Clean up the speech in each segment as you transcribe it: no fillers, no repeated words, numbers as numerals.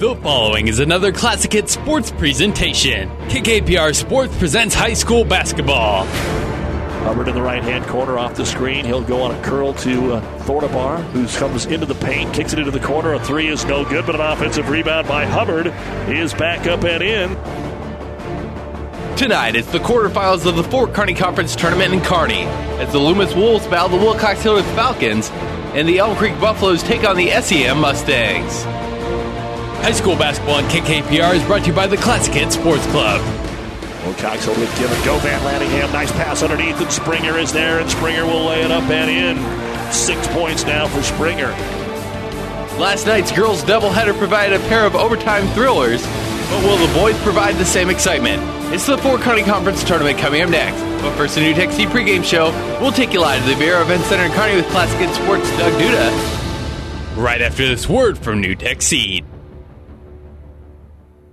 The following is another Classic Hit Sports presentation. KKPR Sports presents high school basketball. Hubbard in the right-hand corner off the screen. He'll go on a curl to Thornabar, who comes into the paint, kicks it into the corner. A three is no good, but an offensive rebound by Hubbard. He is back up and in. Tonight, it's the quarterfinals of the Fort Kearney Conference Tournament in Kearney, as the Loomis Wolves battle the Wilcox-Hildreth Falcons, and the Elm Creek Buffaloes take on the SEM Mustangs. High school basketball on KKPR is brought to you by the Classic Hit Sports Club. Wilcox will give it. Go Van Lanningham. Nice pass underneath, and Springer is there, and Springer will lay it up and in. 6 points now for Springer. Last night's girls' doubleheader provided a pair of overtime thrillers, but will the boys provide the same excitement? It's the Fort Kearney Conference Tournament coming up next. But first, the NewTech Seed pregame show. We'll take you live to the Viaero Events Center in Kearney with Classic Hit Sports' Doug Duda. Right after this word from NewTech Seed.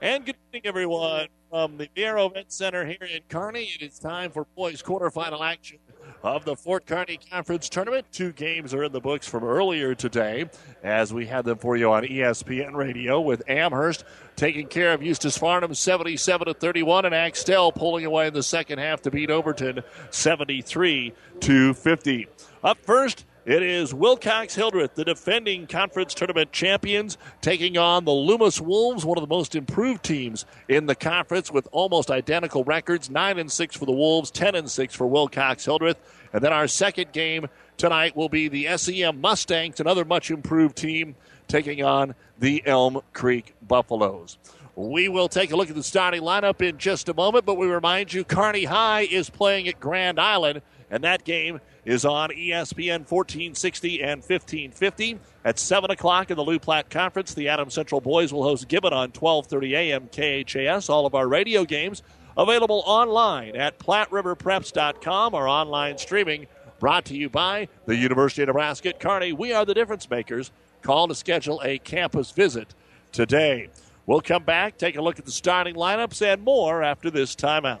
And good evening, everyone, from the Viaero Events Center here in Kearney. It is time for boys' quarterfinal action of the Fort Kearney Conference Tournament. Two games are in the books from earlier today, as we had them for you on ESPN Radio, with Amherst taking care of Eustis-Farnam 77-31, and Axtell pulling away in the second half to beat Overton 73-50. Up first, it is Wilcox-Hildreth, the defending conference tournament champions, taking on the Loomis Wolves, one of the most improved teams in the conference with almost identical records, 9-6 for the Wolves, 10-6 for Wilcox-Hildreth. And then our second game tonight will be the SEM Mustangs, another much improved team, taking on the Elm Creek Buffaloes. We will take a look at the starting lineup in just a moment, but we remind you Kearney High is playing at Grand Island, and that game is on ESPN 1460 and 1550 at 7 o'clock in the Lou Platt Conference. The Adams Central boys will host Gibbon on 1230 a.m. KHAS. All of our radio games available online at PlatteRiverPreps.com or online streaming. Brought to you by the University of Nebraska at Kearney. We are the difference makers. Call to schedule a campus visit today. We'll come back, take a look at the starting lineups and more after this timeout.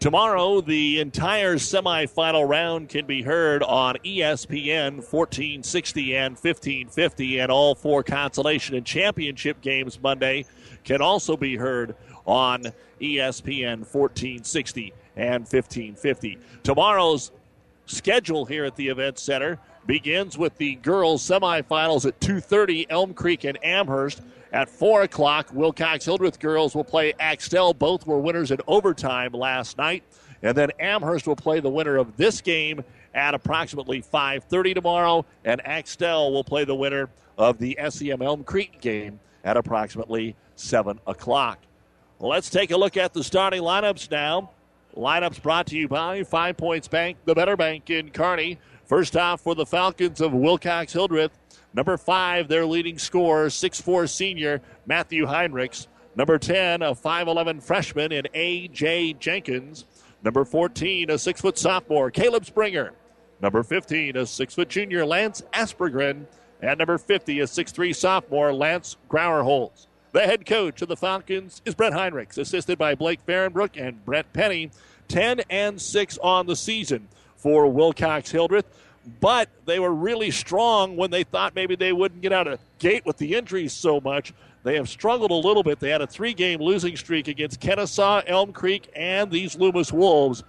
Tomorrow, the entire semifinal round can be heard on ESPN 1460 and 1550, and all four consolation and championship games Monday can also be heard on ESPN 1460 and 1550. Tomorrow's schedule here at the Event Center begins with the girls' semifinals at 2:30, Elm Creek and Amherst. At 4 o'clock, Wilcox-Hildreth girls will play Axtell. Both were winners in overtime last night. And then Amherst will play the winner of this game at approximately 5:30 tomorrow. And Axtell will play the winner of the SEM Elm Creek game at approximately 7 o'clock. Let's take a look at the starting lineups now. Lineups brought to you by 5 Points Bank, the better bank in Kearney. First off, for the Falcons of Wilcox-Hildreth, number 5, their leading scorer, 6'4 senior, Matthew Heinrichs. Number 10, a 5'11 freshman in A.J. Jenkins. Number 14, a 6' sophomore, Caleb Springer. Number 15, a 6' junior, Lance Aspergren. And number 50, a 6'3 sophomore, Lance Grauerholz. The head coach of the Falcons is Brett Heinrichs, assisted by Blake Farrenbrook and Brett Penny. 10-6 on the season for Wilcox-Hildreth. But they were really strong when they thought maybe they wouldn't get out of the gate with the injuries so much. They have struggled a little bit. They had a 3-game losing streak against Kennesaw, Elm Creek, and these Loomis Wolves.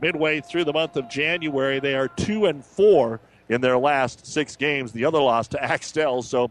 Midway through the month of January, they are 2-4 in their last 6 games. The other loss to Axtell, so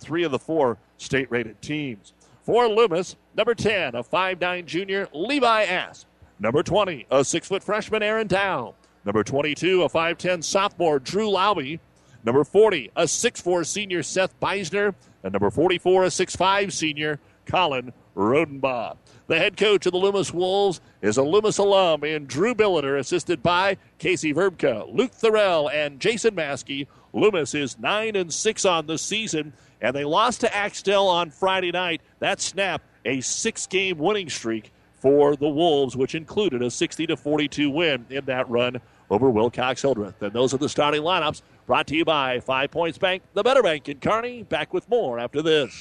3 of the 4 state-rated teams. For Loomis, number 10, a 5'9 junior, Levi Asp. Number 20, a 6-foot freshman, Aaron Dow. Number 22, a 5'10 sophomore, Drew Lauby. Number 40, a 6'4 senior, Seth Beisner. And number 44, a 6'5 senior, Colin Rodenbaugh. The head coach of the Loomis Wolves is a Loomis alum in Drew Billiter, assisted by Casey Verbka, Luke Thorell, and Jason Maskey. Loomis is 9-6 on the season, and they lost to Axtell on Friday night. That snapped a 6-game winning streak for the Wolves, which included a 60-42 win in that run over Wilcox-Hildreth. And those are the starting lineups brought to you by 5 Points Bank, the Better Bank in Kearney. Back with more after this.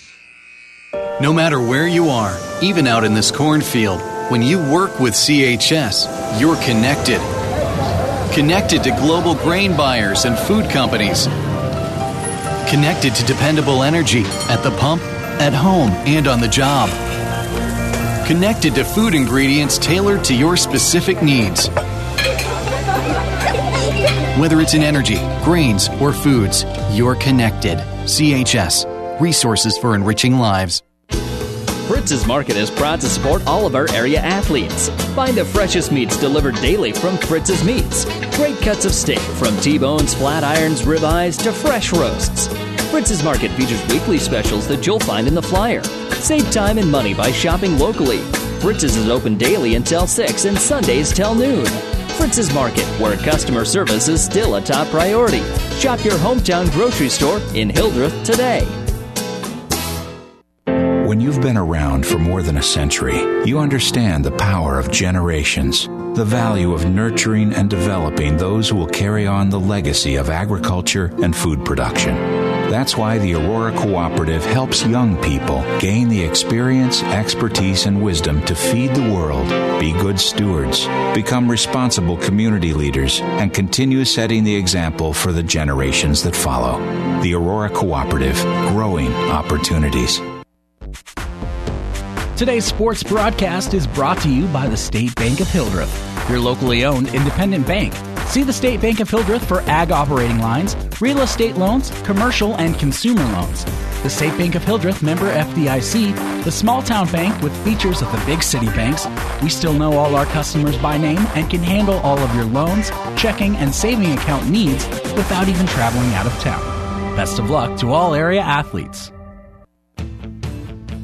No matter where you are, even out in this cornfield, when you work with CHS, you're connected. Connected to global grain buyers and food companies. Connected to dependable energy at the pump, at home, and on the job. Connected to food ingredients tailored to your specific needs. Whether it's in energy, grains, or foods, you're connected. CHS, resources for enriching lives. Fritz's Market is proud to support all of our area athletes. Find the freshest meats delivered daily from Fritz's Meats. Great cuts of steak from T-bones, flat irons, ribeyes to fresh roasts. Fritz's Market features weekly specials that you'll find in the flyer. Save time and money by shopping locally. Fritz's is open daily until 6 and Sundays till noon. Fritz's Market, where customer service is still a top priority. Shop your hometown grocery store in Hildreth today. When you've been around for more than a century, you understand the power of generations, the value of nurturing and developing those who will carry on the legacy of agriculture and food production. That's why the Aurora Cooperative helps young people gain the experience, expertise, and wisdom to feed the world, be good stewards, become responsible community leaders, and continue setting the example for the generations that follow. The Aurora Cooperative, growing opportunities. Today's sports broadcast is brought to you by the State Bank of Hildreth, your locally owned independent bank. See the State Bank of Hildreth for ag operating lines, real estate loans, commercial and consumer loans. The State Bank of Hildreth, member FDIC, the small town bank with features of the big city banks. We still know all our customers by name and can handle all of your loans, checking and saving account needs without even traveling out of town. Best of luck to all area athletes.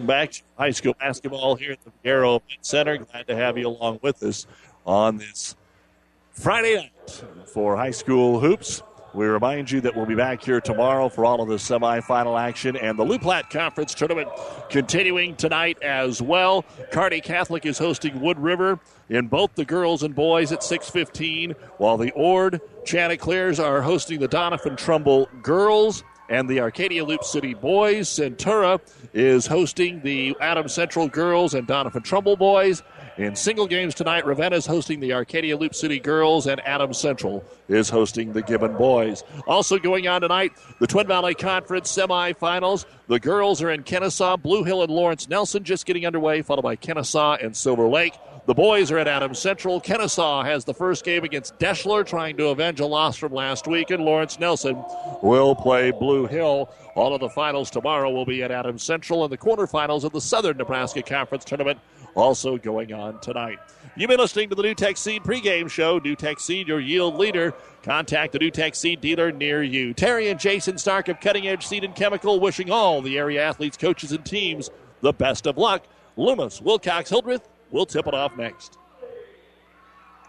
back to high school basketball here at the Viaero Events Center. Glad to have you along with us on this Friday night for high school hoops. We remind you that we'll be back here tomorrow for all of the semifinal action and the Lou Platte Conference Tournament continuing tonight as well. Kearney Catholic is hosting Wood River in both the girls and boys at 6:15, while the Ord Chanticleers are hosting the Doniphan Trumbull girls. And the Arcadia Loop City boys. Centura is hosting the Adams Central girls and Doniphan Trumbull boys. In single games tonight, Ravenna is hosting the Arcadia Loop City girls, and Adams Central is hosting the Gibbon boys. Also going on tonight, the Twin Valley Conference semifinals. The girls are in Kennesaw, Blue Hill, and Lawrence Nelson just getting underway, followed by Kennesaw and Silver Lake. The boys are at Adams Central. Kennesaw has the first game against Deschler, trying to avenge a loss from last week, and Lawrence Nelson will play Blue Hill. All of the finals tomorrow will be at Adams Central, and the quarterfinals of the Southern Nebraska Conference Tournament also going on tonight. You've been listening to the NewTech Seed pregame show. NewTech Seed, your yield leader. Contact the NewTech Seed dealer near you. Terry and Jason Stark of Cutting Edge Seed and Chemical wishing all the area athletes, coaches, and teams the best of luck Loomis, Wilcox-Hildreth will tip it off next.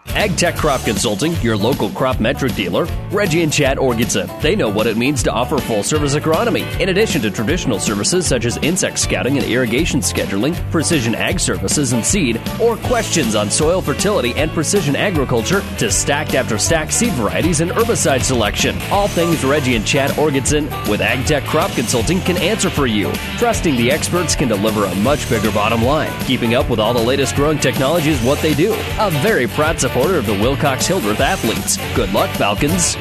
AgTech Crop Consulting, your local crop metric dealer, Reggie and Chad Orgitson. They know what it means to offer full-service agronomy. In addition to traditional services such as insect scouting and irrigation scheduling, precision ag services and seed, or questions on soil fertility and precision agriculture, to stacked after stacked seed varieties and herbicide selection. All things Reggie and Chad Orgitson with AgTech Crop Consulting can answer for you. Trusting the experts can deliver a much bigger bottom line. Keeping up with all the latest growing technology is what they do. A very proud supporter of the Wilcox-Hildreth athletes. Good luck, Falcons.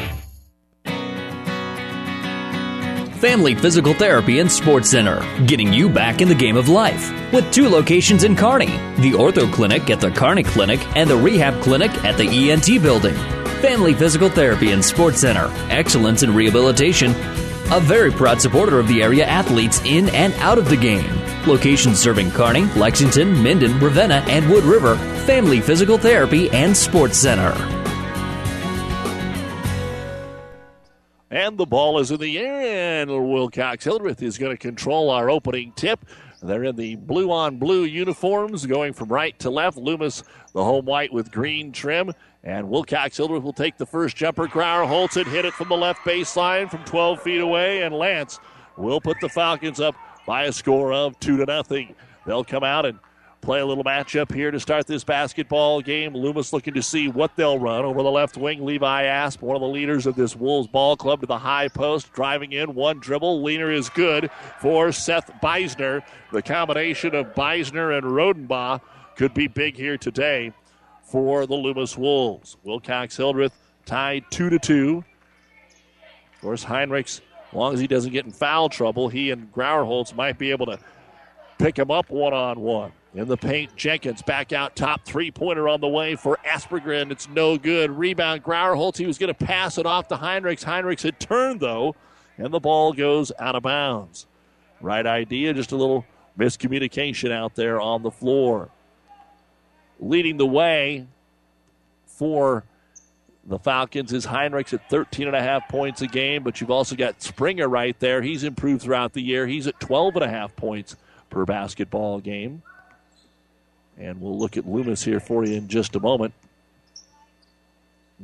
Family Physical Therapy and Sports Center, getting you back in the game of life with two locations in Kearney, the Ortho Clinic at the Kearney Clinic and the Rehab Clinic at the ENT Building. Family Physical Therapy and Sports Center, excellence in rehabilitation, a very proud supporter of the area athletes in and out of the game. Locations serving Kearney, Lexington, Minden, Ravenna, and Wood River. Family Physical Therapy and Sports Center. And the ball is in the air, and Wilcox-Hildreth is going to control our opening tip. They're in the blue-on-blue uniforms, going from right to left. Loomis, the home white with green trim. And Wilcox-Hildreth will take the first jumper. Grauerholz hit it from the left baseline from 12 feet away, and Lance will put the Falcons up by a score of 2-0. They'll come out and play a little matchup here to start this basketball game. Loomis looking to see what they'll run. Over the left wing, Levi Asp, one of the leaders of this Wolves ball club, to the high post, driving in, one dribble. Leaner is good for Seth Beisner. The combination of Beisner and Rodenbaugh could be big here today for the Loomis Wolves. Wilcox-Hildreth tied 2-2. Of course, Heinrichs, as long as he doesn't get in foul trouble, he and Grauerholz might be able to pick him up one-on-one. In the paint, Jenkins back out top, three-pointer on the way for Aspergren. It's no good. Rebound, Grauerholz. He was going to pass it off to Heinrichs. Heinrichs had turned, though, and the ball goes out of bounds. Right idea, just a little miscommunication out there on the floor. Leading the way for the Falcons is Heinrichs at 13.5 points a game, but you've also got Springer right there. He's improved throughout the year. He's at 12.5 points per basketball game. And we'll look at Loomis here for you in just a moment.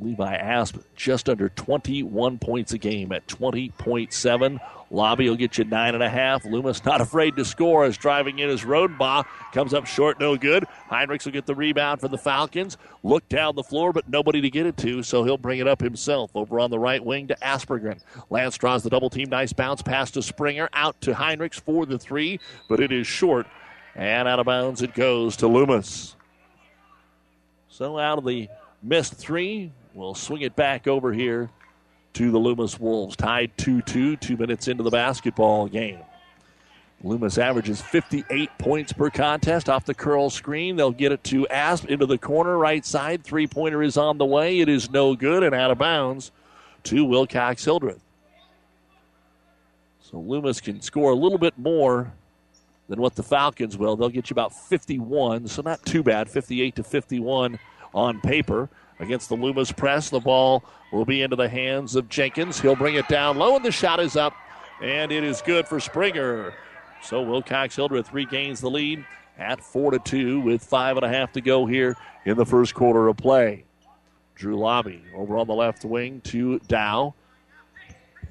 Levi Asp just under 21 points a game at 20.7. Lauby will get you 9.5. Loomis not afraid to score as driving in is Rodenbaugh. Comes up short, no good. Heinrichs will get the rebound for the Falcons. Look down the floor, but nobody to get it to, so he'll bring it up himself. Over on the right wing to Aspergren. Lance draws the double team. Nice bounce pass to Springer. Out to Heinrichs for the three, but it is short. And out of bounds it goes to Loomis. So out of the missed three, we'll swing it back over here to the Loomis Wolves. Tied 2-2, 2 minutes into the basketball game. Loomis averages 58 points per contest. Off the curl screen, they'll get it to Asp into the corner, right side. Three-pointer is on the way. It is no good and out of bounds to Wilcox-Hildreth. So Loomis can score a little bit more than what the Falcons will. They'll get you about 51, so not too bad, 58-51 on paper. Against the Loomis press, the ball will be into the hands of Jenkins. He'll bring it down low, and the shot is up, and it is good for Springer. So Wilcox-Hildreth regains the lead at 4-2 with 5.5 to go here in the first quarter of play. Drew Lauby over on the left wing to Dow.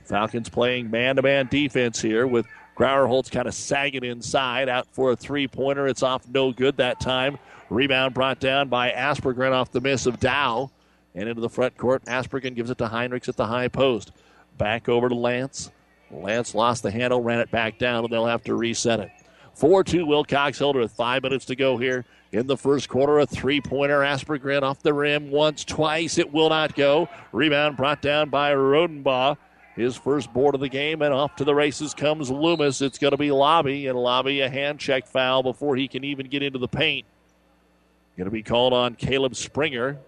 Falcons playing man-to-man defense here with Grauerholz kind of sagging inside, out for a three-pointer. It's off, no good that time. Rebound brought down by Aspergren off the miss of Dow. And into the front court, Aspergren gives it to Heinrichs at the high post. Back over to Lance. Lance lost the handle, ran it back down, and they'll have to reset it. 4-2 Wilcox-Hildreth, 5 minutes to go here in the first quarter. A three-pointer, Aspergren off the rim once, twice. It will not go. Rebound brought down by Rodenbaugh. His first board of the game, and off to the races comes Loomis. It's going to be Lauby, and Lauby a hand check foul before he can even get into the paint. Going to be called on Caleb Springer.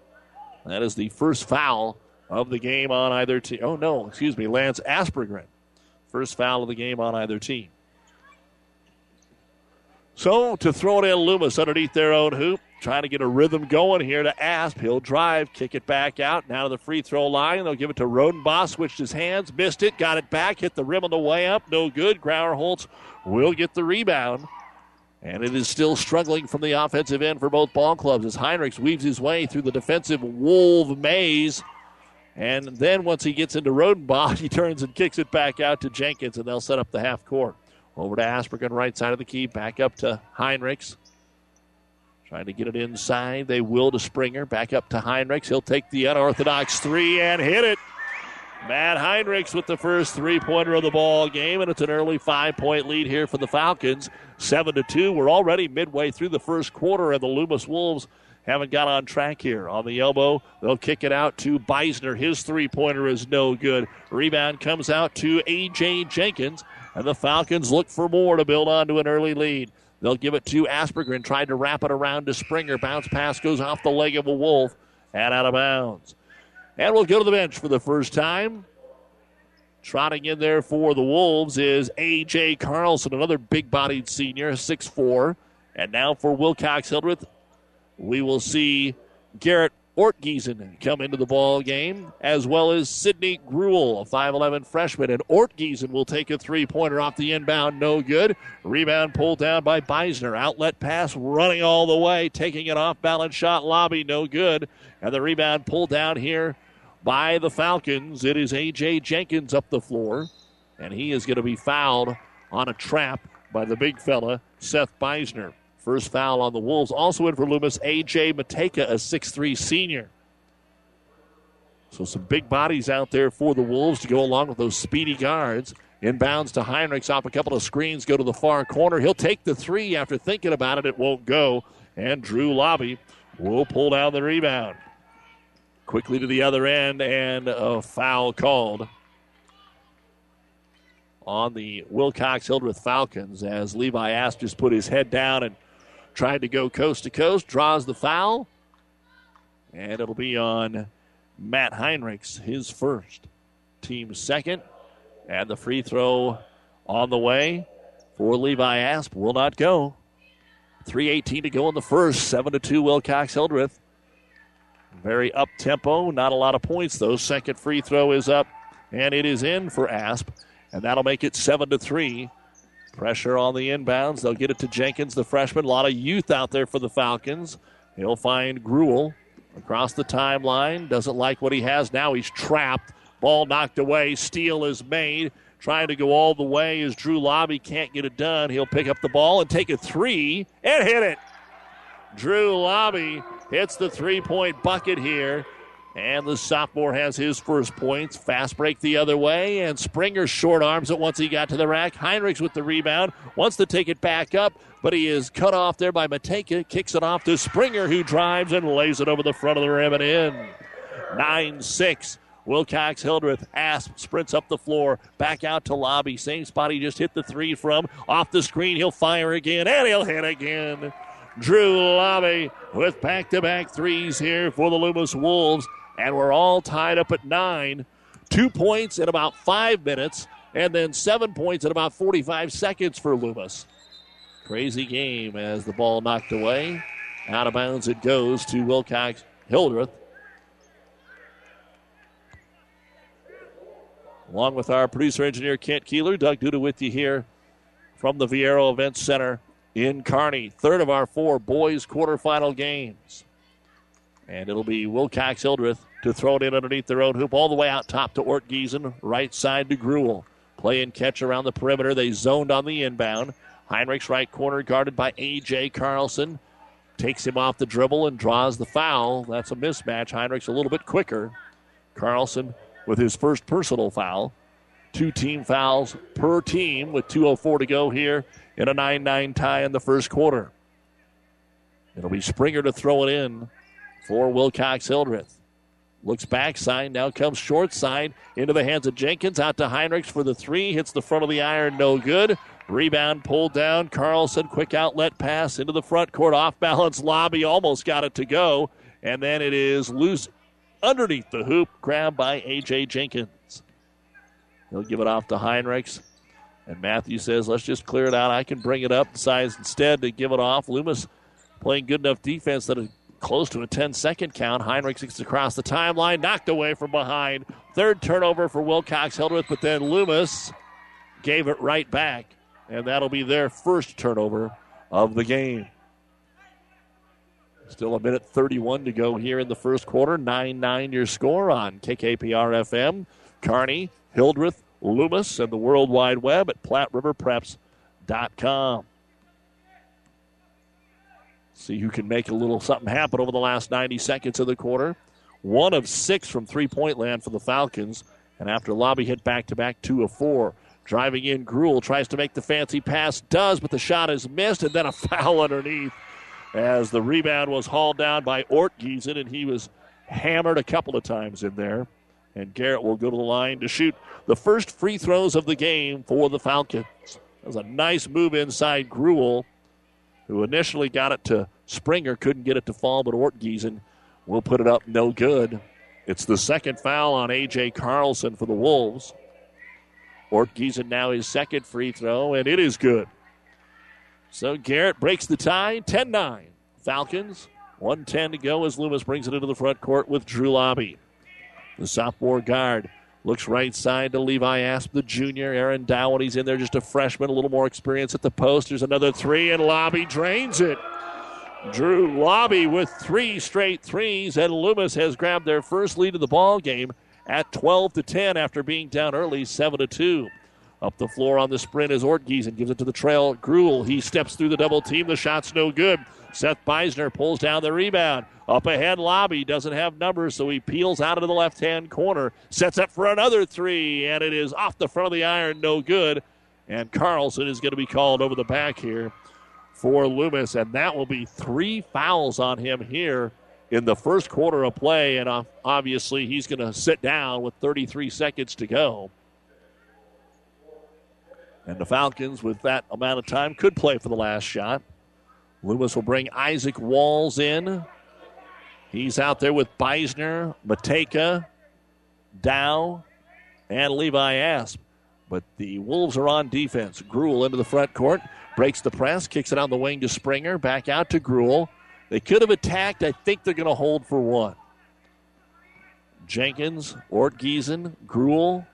That is the first foul of the game on either team. Oh, no, excuse me, Lance Aspergren. First foul of the game on either team. So to throw it in, Loomis underneath their own hoop. Trying to get a rhythm going here to Asp. He'll drive, kick it back out. Now to the free throw line. They'll give it to Rodenbaugh. Switched his hands, missed it, got it back, hit the rim on the way up. No good. Grauerholz will get the rebound. And it is still struggling from the offensive end for both ball clubs as Heinrichs weaves his way through the defensive Wolf maze. And then once he gets into Rodenbaugh, he turns and kicks it back out to Jenkins, and they'll set up the half court. Over to Aspergren, right side of the key, back up to Heinrichs. Trying to get it inside. They will to Springer. Back up to Heinrichs. He'll take the unorthodox three and hit it. Matt Heinrichs with the first three-pointer of the ball game, and it's an early 5-point lead here for the Falcons. 7-2. We're already midway through the first quarter, and the Loomis Wolves haven't got on track here. On the elbow, they'll kick it out to Beisner. His three-pointer is no good. Rebound comes out to A.J. Jenkins, and the Falcons look for more to build on to an early lead. They'll give it to Aspergren, tried to wrap it around to Springer. Bounce pass goes off the leg of a Wolf and out of bounds. And we'll go to the bench for the first time. Trotting in there for the Wolves is A.J. Carlson, another big-bodied senior, 6'4". And now for Wilcox-Hildreth, we will see Garrett Ortgiesen come into the ball game, as well as Sidney Gruel, a 5'11 freshman. And Ortgiesen will take a three-pointer off the inbound, no good. Rebound pulled down by Beisner. Outlet pass running all the way, taking an off-balance shot. Lobby, no good. And the rebound pulled down here by the Falcons. It is A.J. Jenkins up the floor, and he is going to be fouled on a trap by the big fella, Seth Beisner. First foul on the Wolves. Also in for Loomis, A.J. Mateka, a 6'3 senior. So some big bodies out there for the Wolves to go along with those speedy guards. Inbounds to Heinrichs off a couple of screens, go to the far corner. He'll take the three after thinking about it. It won't go. And Drew Lauby will pull down the rebound. Quickly to the other end, and a foul called on the Wilcox-Hildreth Falcons as Levi Asp just put his head down and tried to go coast to coast, draws the foul, and it'll be on Matt Heinrichs, his first, team second, and the free throw on the way for Levi Asp will not go. 3:18 to go in the first, 7-2 Wilcox-Hildreth. Very up-tempo, not a lot of points, though. Second free throw is up, and it is in for Asp, and that'll make it 7-3. Pressure on the inbounds. They'll get it to Jenkins, the freshman. A lot of youth out there for the Falcons. He'll find Gruel across the timeline. Doesn't like what he has now. He's trapped. Ball knocked away. Steal is made. Trying to go all the way is Drew Lauby. Can't get it done. He'll pick up the ball and take a three and hit it. Drew Lauby hits the three-point bucket here. And the sophomore has his first points. Fast break the other way, and Springer short arms it once he got to the rack. Heinrichs with the rebound, wants to take it back up, but he is cut off there by Mateka. Kicks it off to Springer, who drives and lays it over the front of the rim and in. 9-6. Wilcox-Hildreth. Asp sprints up the floor, back out to Lobby. Same spot he just hit the three from. Off the screen, he'll fire again, and he'll hit again. Drew Lauby with back-to-back threes here for the Loomis Wolves. And we're all tied up at 9. 2 points in about 5 minutes, and then 7 points in about 45 seconds for Loomis. Crazy game as the ball knocked away. Out of bounds it goes to Wilcox-Hildreth. Along with our producer-engineer Kent Keeler, Doug Duda with you here from the Viaero Events Center in Kearney. Third of our 4 boys' quarterfinal games. And it'll be Wilcox-Hildreth to throw it in underneath their own hoop, all the way out top to Ortgiesen, right side to Gruel. Play and catch around the perimeter. They zoned on the inbound. Heinrichs right corner guarded by A.J. Carlson. Takes him off the dribble and draws the foul. That's a mismatch. Heinrichs a little bit quicker. Carlson with his first personal foul. 2 team fouls per team with 2:04 to go here in a 9-9 tie in the first quarter. It'll be Springer to throw it in for Wilcox-Hildreth. Looks backside, now comes short side, into the hands of Jenkins, out to Heinrichs for the three, hits the front of the iron, no good. Rebound pulled down, Carlson, quick outlet pass into the front court, off balance, Lobby almost got it to go, and then it is loose underneath the hoop, grabbed by A.J. Jenkins. He'll give it off to Heinrichs, and Matthew says, let's just clear it out, I can bring it up, decides instead to give it off. Loomis playing good enough defense that it close to a 10-second count. Heinrichs gets across the timeline, knocked away from behind. Third turnover for Wilcox-Hildreth, but then Loomis gave it right back, and that'll be their first turnover of the game. Still a minute 31 to go here in the first quarter. 9-9 your score on KKPR-FM. Kearney, Hildreth, Loomis, and the World Wide Web at PlatteRiverPreps.com. See who can make a little something happen over the last 90 seconds of the quarter. 1 of 6 from three-point land for the Falcons. And after Lauby hit back-to-back, 2 of 4. Driving in, Gruel tries to make the fancy pass, does, but the shot is missed, and then a foul underneath as the rebound was hauled down by Ortgiesen, and he was hammered a couple of times in there. And Garrett will go to the line to shoot the first free throws of the game for the Falcons. That was a nice move inside Gruel, who initially got it to Springer, couldn't get it to fall, but Ortgiesen will put it up no good. It's the second foul on A.J. Carlson for the Wolves. Ortgiesen now his second free throw, and it is good. So Garrett breaks the tie, 10-9. Falcons, 1:10 to go as Loomis brings it into the front court with Drew Lauby. The sophomore guard looks right side to Levi Asp, the junior. Aaron Dow, when he's in there, just a freshman, a little more experience at the post. There's another three, and Lauby drains it. Drew Lauby with 3 straight threes, and Loomis has grabbed their first lead of the ball game at 12-10 after being down early, 7-2. Up the floor on the sprint is Ortgiesen, gives it to the trail. Gruel, he steps through the double team. The shot's no good. Seth Beisner pulls down the rebound. Up ahead, Lauby doesn't have numbers, so he peels out into the left-hand corner. Sets up for another three, and it is off the front of the iron, no good. And Carlson is going to be called over the back here for Loomis, and that will be 3 fouls on him here in the first quarter of play, and obviously he's going to sit down with 33 seconds to go. And the Falcons, with that amount of time, could play for the last shot. Loomis will bring Isaac Walls in. He's out there with Beisner, Mateka, Dow, and Levi Asp. But the Wolves are on defense. Gruel into the front court, breaks the press, kicks it on the wing to Springer, back out to Gruel. They could have attacked. I think they're going to hold for one. Jenkins, Ortgiesen, Gruel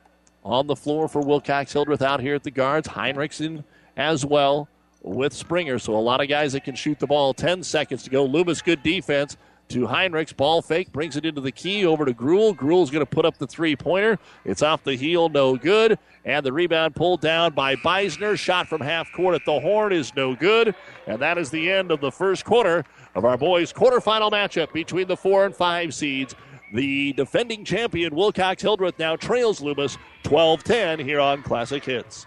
on the floor for Wilcox-Hildreth out here at the guards. Heinrichs in as well with Springer. So a lot of guys that can shoot the ball. 10 seconds to go. Loomis, good defense to Heinrichs. Ball fake, brings it into the key, over to Gruel. Gruel's going to put up the three-pointer. It's off the heel, no good. And the rebound pulled down by Beisner. Shot from half court at the horn is no good. And that is the end of the first quarter of our boys' quarterfinal matchup between the 4 and 5 seeds. The defending champion, Wilcox-Hildreth, now trails Loomis 12-10 here on Classic Hits.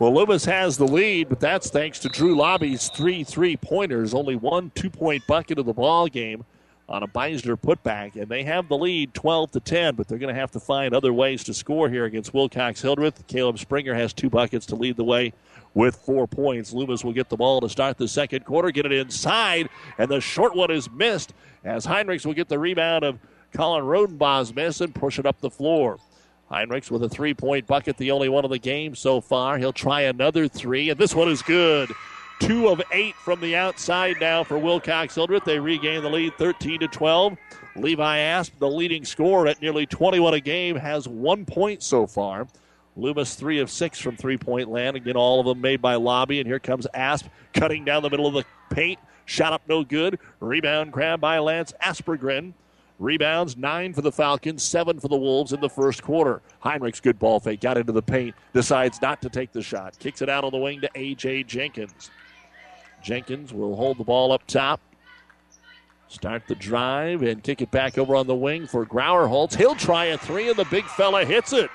Well, Loomis has the lead, but that's thanks to Drew Lauby's 3 3-pointers. Only 1 2-point bucket of the ball game on a Beisner putback, and they have the lead 12-10, but they're going to have to find other ways to score here against Wilcox-Hildreth. Caleb Springer has 2 buckets to lead the way with 4 points. Loomis will get the ball to start the second quarter, get it inside, and the short one is missed as Heinrichs will get the rebound of Colin Rodenbaugh's miss and push it up the floor. Heinrichs with a 3-point bucket, the only one of the game so far. He'll try another three, and this one is good. 2 of 8 from the outside now for Wilcox-Hildreth. They regain the lead 13-12. Levi Asp, the leading scorer at nearly 21 a game, has 1 point so far. Loomis 3 of 6 from three-point land. Again, all of them made by Lauby, and here comes Asp cutting down the middle of the paint. Shot up no good. Rebound grab by Lance Aspergren. Rebounds, 9 for the Falcons, 7 for the Wolves in the first quarter. Heinrichs, good ball fake, got into the paint, decides not to take the shot. Kicks it out on the wing to A.J. Jenkins. Jenkins will hold the ball up top. Start the drive and kick it back over on the wing for Grauerholz. He'll try a three, and the big fella hits it.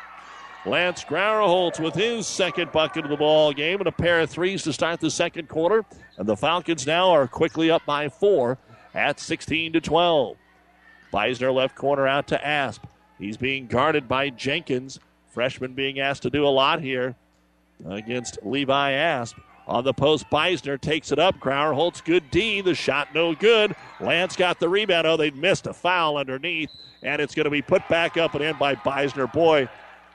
Lance Grauerholz with his second bucket of the ball game and a pair of threes to start the second quarter. And the Falcons now are quickly up by 4 at 16-12. Beisner left corner out to Asp. He's being guarded by Jenkins. Freshman being asked to do a lot here against Levi Asp. On the post, Beisner takes it up. Grauerholz, good D. The shot no good. Lance got the rebound. Oh, they missed a foul underneath, and it's going to be put back up and in by Beisner. Boy,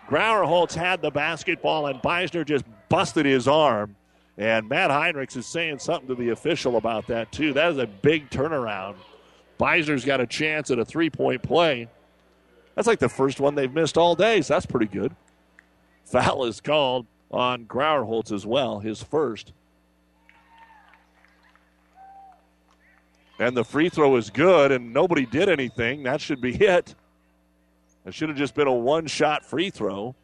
Grauerholz had the basketball, and Beisner just busted his arm. And Matt Heinrichs is saying something to the official about that, too. That is a big turnaround. Beisner's got a chance at a three-point play. That's like the first one they've missed all day, so that's pretty good. Foul is called on Grauerholz as well, his first. And the free throw is good, and nobody did anything. That should be it. It should have just been a one-shot free throw.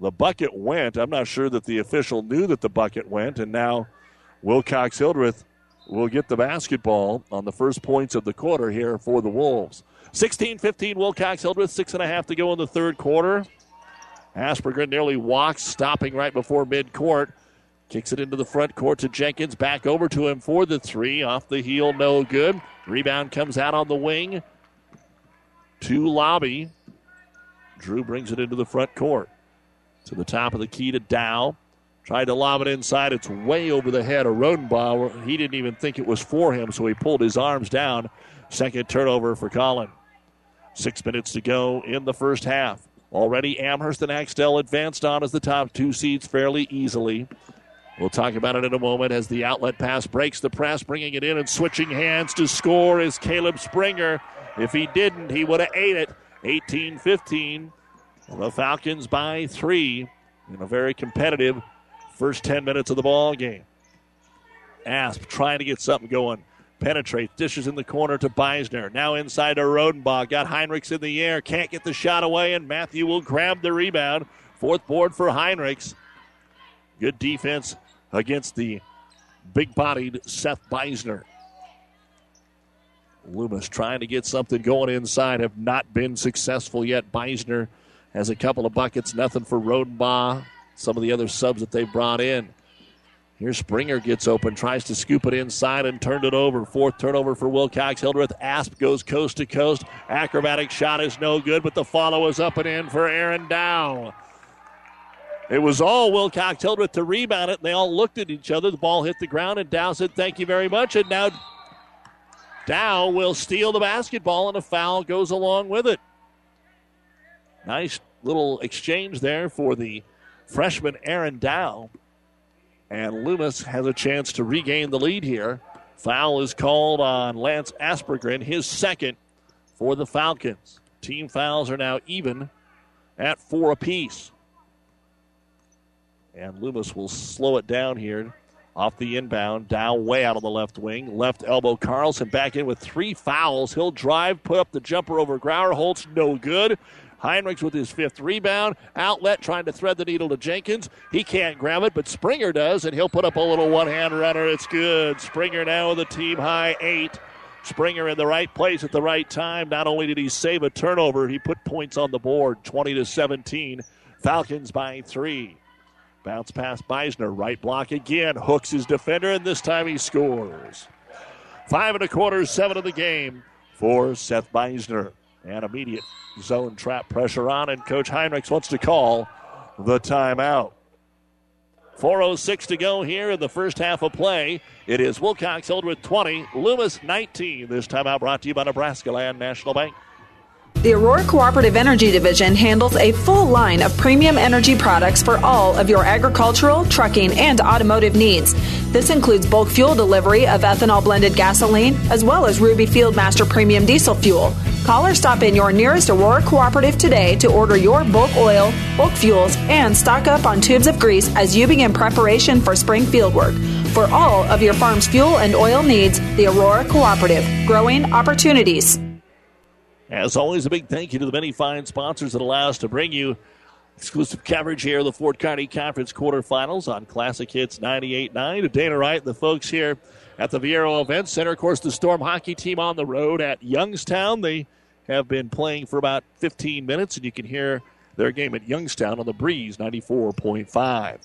The bucket went. I'm not sure that the official knew that the bucket went, and now Wilcox-Hildreth will get the basketball on the first points of the quarter here for the Wolves. 16-15 Wilcox-Hildreth, 6.5 to go in the third quarter. Asperger nearly walks, stopping right before midcourt. Kicks it into the front court to Jenkins. Back over to him for the three. Off the heel, no good. Rebound comes out on the wing to Lauby. Drew brings it into the front court. To the top of the key to Dow. Tried to lob it inside. It's way over the head of Rodenbaugh. He didn't even think it was for him, so he pulled his arms down. Second turnover for Colin. 6 minutes to go in the first half. Already Amherst and Axtell advanced on as the top two seeds fairly easily. We'll talk about it in a moment as the outlet pass breaks the press, bringing it in and switching hands to score is Caleb Springer. If he didn't, he would have ate it. 18-15. The Falcons by 3 in a very competitive first 10 minutes of the ball game. Asp trying to get something going. Penetrates, dishes in the corner to Beisner. Now inside to Rodenbaugh. Got Heinrichs in the air. Can't get the shot away, and Matthew will grab the rebound. Fourth board for Heinrichs. Good defense against the big-bodied Seth Beisner. Loomis trying to get something going inside. Have not been successful yet. Beisner has a couple of buckets. Nothing for Rodenbaugh. Some of the other subs that they brought in. Here Springer gets open, tries to scoop it inside and turned it over. Fourth turnover for Wilcox-Hildreth. Asp goes coast to coast. Acrobatic shot is no good, but the follow is up and in for Aaron Dow. It was all Wilcox-Hildreth to rebound it, and they all looked at each other. The ball hit the ground, and Dow said, thank you very much. And now Dow will steal the basketball, and a foul goes along with it. Nice little exchange there for the freshman Aaron Dow. And Loomis has a chance to regain the lead here. Foul is called on Lance Aspergren, his second for the Falcons. Team fouls are now even at 4 apiece. And Loomis will slow it down here off the inbound. Dow way out on the left wing. Left elbow Carlson back in with 3 fouls. He'll drive, put up the jumper over Grauerholz. No good. Heinrichs with his 5th rebound. Outlet trying to thread the needle to Jenkins. He can't grab it, but Springer does, and he'll put up a little one-hand runner. It's good. Springer now with a team-high 8. Springer in the right place at the right time. Not only did he save a turnover, he put points on the board, 20-17. Falcons by 3. Bounce pass Beisner. Right block again. Hooks his defender, and this time he scores. 5 1/4, 7 of the game for Seth Beisner. And immediate zone trap pressure on, and Coach Heinrichs wants to call the timeout. 4:06 to go here in the first half of play. It is Wilcox-Hildreth 20, Loomis 19. This timeout brought to you by Nebraska Land National Bank. The Aurora Cooperative Energy Division handles a full line of premium energy products for all of your agricultural, trucking, and automotive needs. This includes bulk fuel delivery of ethanol-blended gasoline, as well as Ruby Fieldmaster Premium Diesel Fuel. Call or stop in your nearest Aurora Cooperative today to order your bulk oil, bulk fuels, and stock up on tubes of grease as you begin preparation for spring fieldwork. For all of your farm's fuel and oil needs, the Aurora Cooperative, growing opportunities. As always, a big thank you to the many fine sponsors that allow us to bring you Exclusive coverage here of the Fort Kearney Conference quarterfinals on Classic Hits 98.9. To Dana Wright and the folks here at the Viaero Events Center. Of course, the Storm hockey team on the road at Youngstown. They have been playing for about 15 minutes, and you can hear their game at Youngstown on the Breeze, 94.5.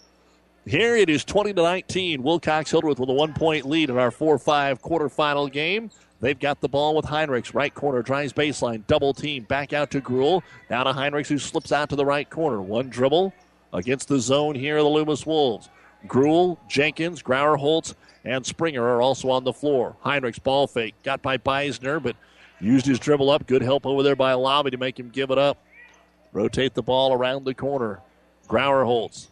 Here it is 20-19. Wilcox-Hildreth with a 1-point lead in our 4-5 quarterfinal game. They've got the ball with Heinrichs. Right corner, drives baseline, double team, back out to Gruel. Now to Heinrichs, who slips out to the right corner. One dribble against the zone here of the Loomis Wolves. Gruel, Jenkins, Grauerholz, and Springer are also on the floor. Heinrichs ball fake, got by Beisner, but used his dribble up. Good help over there by Lauby to make him give it up. Rotate the ball around the corner. Grauerholz.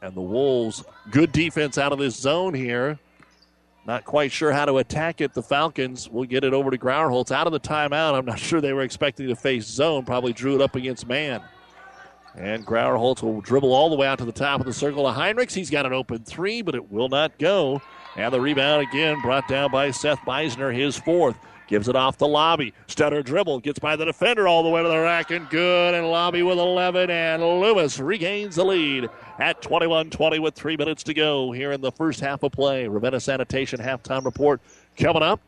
And the Wolves, good defense out of this zone here. Not quite sure how to attack it. The Falcons will get it over to Grauerholz. Out of the timeout, I'm not sure they were expecting to face zone. Probably drew it up against man. And Grauerholz will dribble all the way out to the top of the circle to Heinrichs. He's got an open three, but it will not go. And the rebound again brought down by Seth Beisner, his fourth. Gives it off to Lauby. Stutter dribble. Gets by the defender all the way to the rack and good. And Lauby with 11. And Loomis regains the lead at 21-20 with 3 minutes to go here in the first half of play. Ravenna Sanitation halftime report coming up.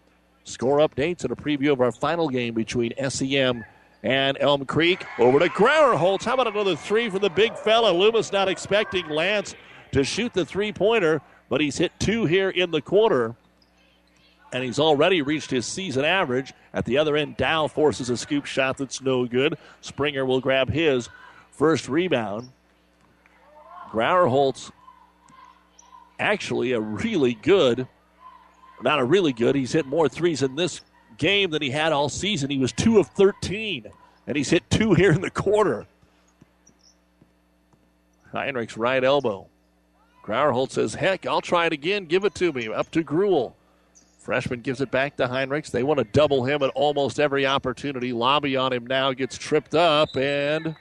Score updates and a preview of our final game between SEM and Elm Creek. Over to Grauerholz. How about another three for the big fella? Loomis not expecting Lance to shoot the three-pointer, but he's hit two here in the quarter. And he's already reached his season average. At the other end, Dow forces a scoop shot that's no good. Springer will grab his first rebound. Grauerholz, actually he's hit more threes in this game than he had all season. He was 2 of 13, and he's hit two here in the quarter. Heinrichs right elbow. Grauerholz says, heck, I'll try it again. Give it to me. Up to Gruel. Freshman gives it back to Heinrichs. They want to double him at almost every opportunity. Lauby on him now, gets tripped up, and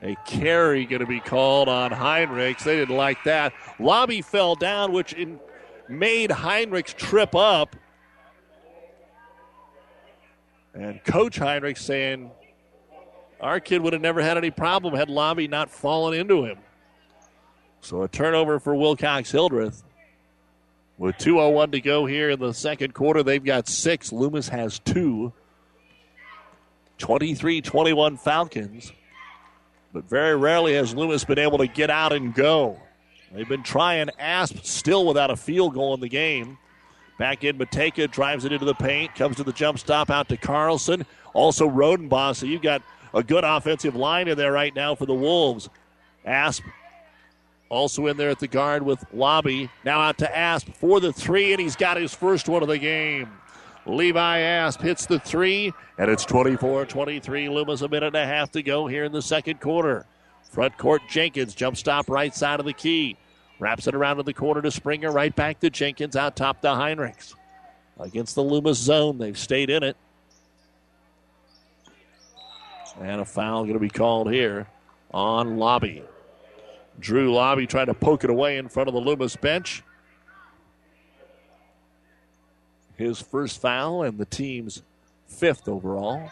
a carry going to be called on Heinrichs. They didn't like that. Lauby fell down, which made Heinrichs trip up. And Coach Heinrichs saying, our kid would have never had any problem had Lauby not fallen into him. So a turnover for Wilcox-Hildreth. With 2:01 to go here in the second quarter, they've got six. Loomis has two. 23-21 Falcons. But very rarely has Loomis been able to get out and go. They've been trying. Asp still without a field goal in the game. Back in, Mateka drives it into the paint. Comes to the jump stop out to Carlson. Also Rodenbaugh. So you've got a good offensive line in there right now for the Wolves. Asp. Also in there at the guard with Lauby. Now out to Asp for the three, and he's got his first one of the game. Levi Asp hits the three, and it's 24-23. Loomis a minute and a half to go here in the second quarter. Front court, Jenkins, jump stop right side of the key. Wraps it around in the corner to Springer, right back to Jenkins, out top to Heinrichs. Against the Loomis zone, they've stayed in it. And a foul going to be called here on Lauby. Drew Lauby trying to poke it away in front of the Loomis bench. His first foul and the team's fifth overall.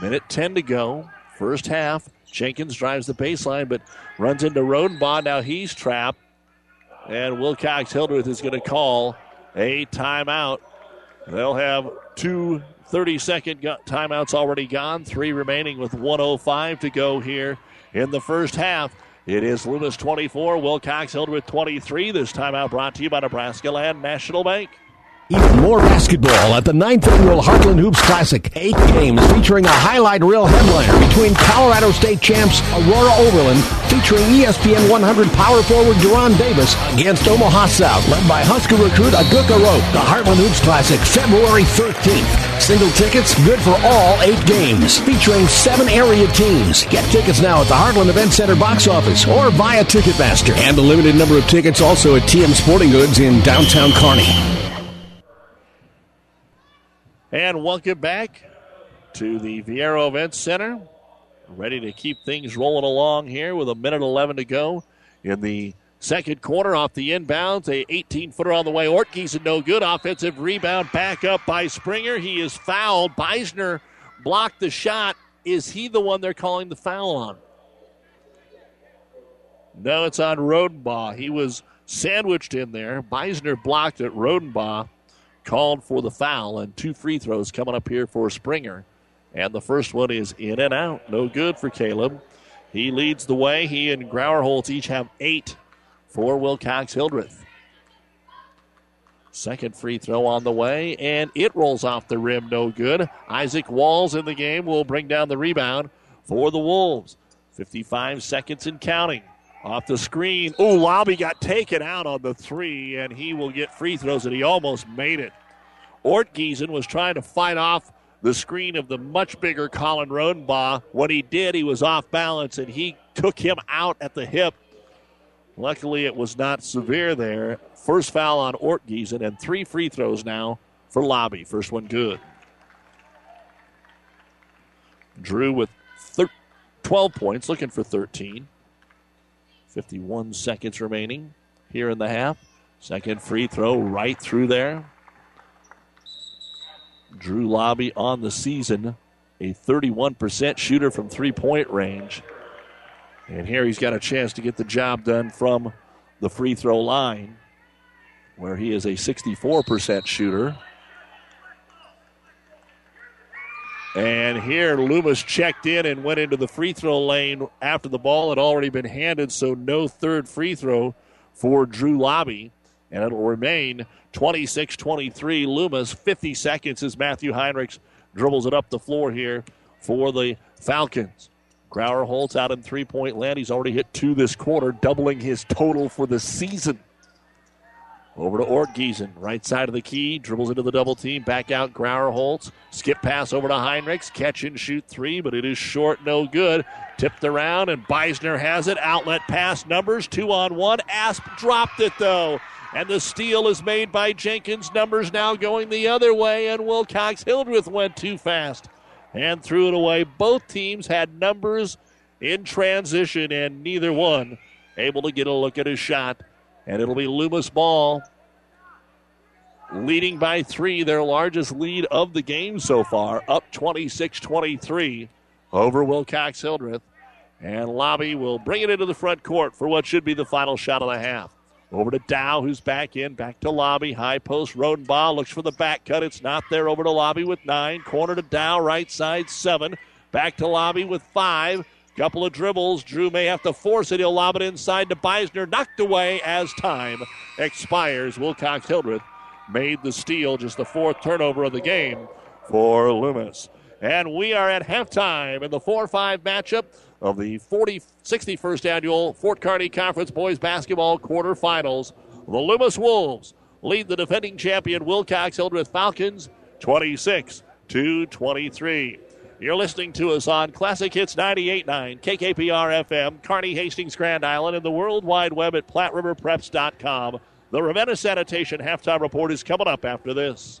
1:10 to go. First half. Jenkins drives the baseline but runs into Rodenbaugh. Now he's trapped. And Wilcox-Hildreth is going to call a timeout. They'll have two 30-second timeouts already gone. Three remaining with 1:05 to go here in the first half. It is Loomis 24, Wilcox-Hildreth 23. This timeout brought to you by Nebraska Land National Bank. Even more basketball at the 9th Annual Heartland Hoops Classic. 8 games featuring a highlight reel headliner between Colorado State champs Aurora Overland, featuring ESPN 100 power forward Deron Davis against Omaha South, led by Husker recruit Aguka Rope. The Heartland Hoops Classic, February 13th. Single tickets, good for all 8 games, featuring 7 area teams. Get tickets now at the Heartland Event Center box office or via Ticketmaster. And a limited number of tickets also at TM Sporting Goods in downtown Kearney. And welcome back to the Viaero Events Center. Ready to keep things rolling along here with 1:11 to go in the second quarter. Off the inbounds, a 18-footer on the way. Ortgiesen no good. Offensive rebound back up by Springer. He is fouled. Beisner blocked the shot. Is he the one they're calling the foul on? No, it's on Rodenbaugh. He was sandwiched in there. Beisner blocked it. Rodenbaugh called for the foul, and two free throws coming up here for Springer. And the first one is in and out. No good for Caleb. He leads the way. He and Grauerholz each have 8 for Wilcox-Hildreth. Second free throw on the way, and it rolls off the rim. No good. Isaac Walls in the game will bring down the rebound for the Wolves. 55 seconds and counting. Off the screen. Oh, Lauby got taken out on the three, and he will get free throws, and he almost made it. Ortgiesen was trying to fight off the screen of the much bigger Colin Rodenbaugh. When he did, he was off balance, and he took him out at the hip. Luckily, it was not severe there. First foul on Ortgiesen, and 3 free throws now for Lauby. First one good. Drew with 12 points, looking for 13. 51 seconds remaining here in the half. Second free throw right through there. Drew Lauby on the season, a 31% shooter from three-point range. And here he's got a chance to get the job done from the free throw line, where he is a 64% shooter. And here Loomis checked in and went into the free throw lane after the ball had already been handed, so no third free throw for Drew Lauby. And it'll remain 26-23 Loomis. 50 seconds as Matthew Heinrichs dribbles it up the floor here for the Falcons. Grauerholz out in three-point land. He's already hit 2 this quarter, doubling his total for the season. Over to Ortgiesen, right side of the key, dribbles into the double team, back out Grauerholz, skip pass over to Heinrichs, catch and shoot 3, but it is short, no good. Tipped around, and Beisner has it, outlet pass numbers, 2-on-1, Asp dropped it though, and the steal is made by Jenkins, numbers now going the other way, and Wilcox-Hildreth went too fast and threw it away. Both teams had numbers in transition, and neither one able to get a look at his shot. And it'll be Loomis ball, leading by 3, their largest lead of the game so far, up 26-23 over Wilcox-Hildreth. And Lauby will bring it into the front court for what should be the final shot of the half. Over to Dow, who's back in, back to Lauby, high post, Rodenbaugh looks for the back cut, it's not there, over to Lauby with 9, corner to Dow, right side 7, back to Lauby with 5, couple of dribbles. Drew may have to force it. He'll lob it inside to Beisner. Knocked away as time expires. Wilcox-Hildreth made the steal, just the 4th turnover of the game for Loomis. And we are at halftime in the 4-5 matchup of the 61st annual Fort Kearney Conference Boys Basketball Quarterfinals. The Loomis Wolves lead the defending champion Wilcox-Hildreth Falcons 26-23. You're listening to us on Classic Hits 98.9, KKPR FM, Kearney, Hastings, Grand Island, and the World Wide Web at PlatteRiverPreps.com. The Ravenna Sanitation Halftime Report is coming up after this.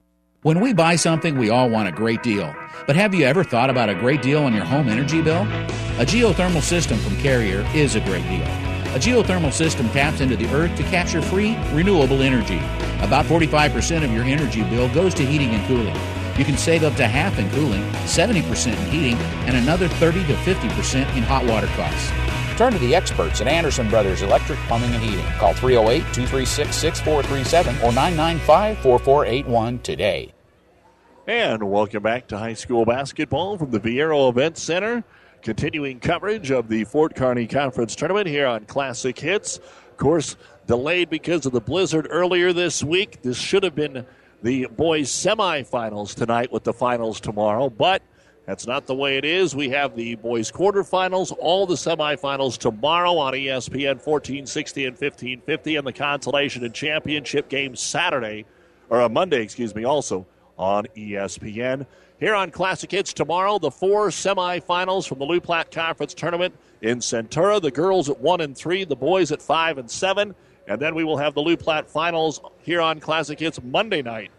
When we buy something, we all want a great deal. But have you ever thought about a great deal on your home energy bill? A geothermal system from Carrier is a great deal. A geothermal system taps into the earth to capture free, renewable energy. About 45% of your energy bill goes to heating and cooling. You can save up to half in cooling, 70% in heating, and another 30 to 50% in hot water costs. Turn to the experts at Anderson Brothers Electric, Plumbing, and Heating. Call 308-236-6437 or 995-4481 today. And welcome back to high school basketball from the Viaero Events Center. Continuing coverage of the Fort Kearney Conference Tournament here on Classic Hits. Of course, delayed because of the blizzard earlier this week. This should have been the boys' semifinals tonight with the finals tomorrow, but that's not the way it is. We have the boys' quarterfinals, all the semifinals tomorrow on ESPN 1460 and 1550, and the consolation and championship game Saturday, or Monday, also on ESPN. Here on Classic Hits tomorrow, the four semifinals from the Lou Platte Conference Tournament in Centura. The girls at 1 and 3, the boys at 5 and 7. And then we will have the Lou Platte Finals here on Classic Hits Monday night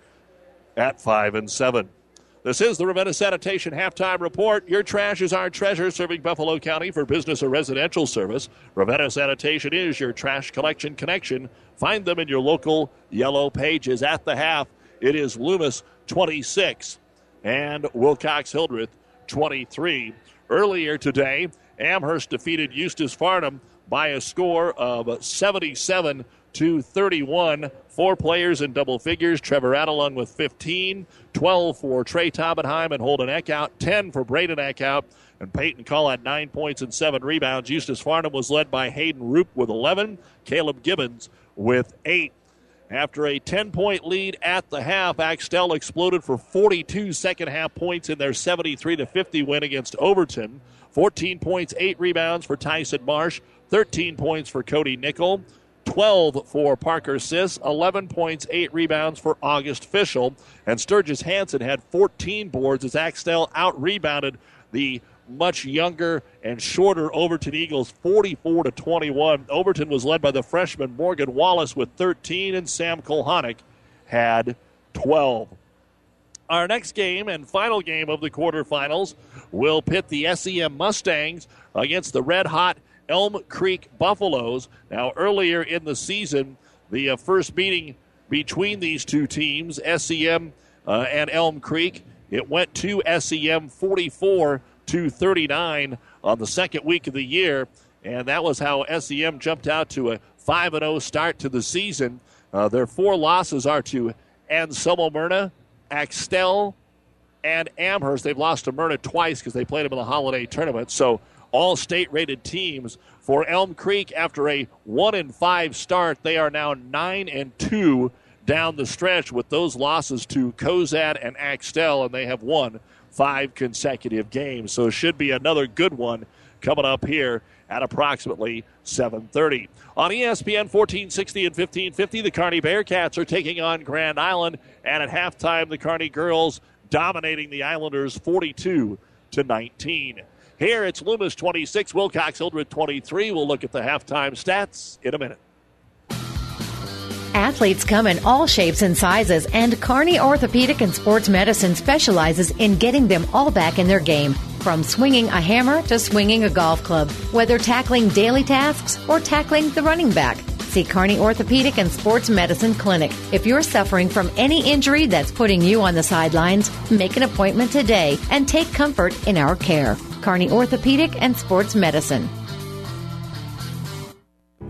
at 5 and 7. This is the Ravenna Sanitation Halftime Report. Your trash is our treasure, serving Buffalo County for business or residential service. Ravenna Sanitation is your trash collection connection. Find them in your local Yellow Pages. At the half, it is Loomis 26. And Wilcox-Hildreth, 23. Earlier today, Amherst defeated Eustis-Farnam by a score of 77-31. Four players in double figures. Trevor Adelung with 15, 12 for Trey Taubenheim and Holden Eckhout, 10 for Braden Eckhout, and Peyton Call had 9 points and 7 rebounds. Eustis-Farnam was led by Hayden Roop with 11, Caleb Gibbons with 8. After a 10-point lead at the half, Axtell exploded for 42 second-half points in their 73-50 win against Overton. 14 points, 8 rebounds for Tyson Marsh, 13 points for Cody Nickel, 12 for Parker Siss, 11 points, 8 rebounds for August Fischel, and Sturgis Hansen had 14 boards as Axtell out-rebounded the much younger and shorter Overton Eagles, 44-21. Overton was led by the freshman Morgan Wallace with 13, and Sam Kolhanek had 12. Our next game and final game of the quarterfinals will pit the SEM Mustangs against the red-hot Elm Creek Buffaloes. Now, earlier in the season, the first meeting between these two teams, SEM and Elm Creek, it went to SEM 44-39 on the second week of the year, and that was how SEM jumped out to a 5-0 start to the season. Their four losses are to Anselmo Myrna, Axtell, and Amherst. They've lost to Myrna twice because they played them in the holiday tournament, so all state-rated teams. For Elm Creek, after a 1-5 start, they are now 9-2 down the stretch with those losses to Cozad and Axtell, and they have won 5 consecutive games. So it should be another good one coming up here at approximately 7:30. On ESPN 1460 and 1550, the Kearney Bearcats are taking on Grand Island, and at halftime, the Kearney girls dominating the Islanders 42-19. Here it's Loomis 26, Wilcox-Hildreth 23. We'll look at the halftime stats in a minute. Athletes come in all shapes and sizes, and Kearney Orthopedic and Sports Medicine specializes in getting them all back in their game. From swinging a hammer to swinging a golf club, whether tackling daily tasks or tackling the running back. See Kearney Orthopedic and Sports Medicine Clinic. If you're suffering from any injury that's putting you on the sidelines, make an appointment today and take comfort in our care. Kearney Orthopedic and Sports Medicine.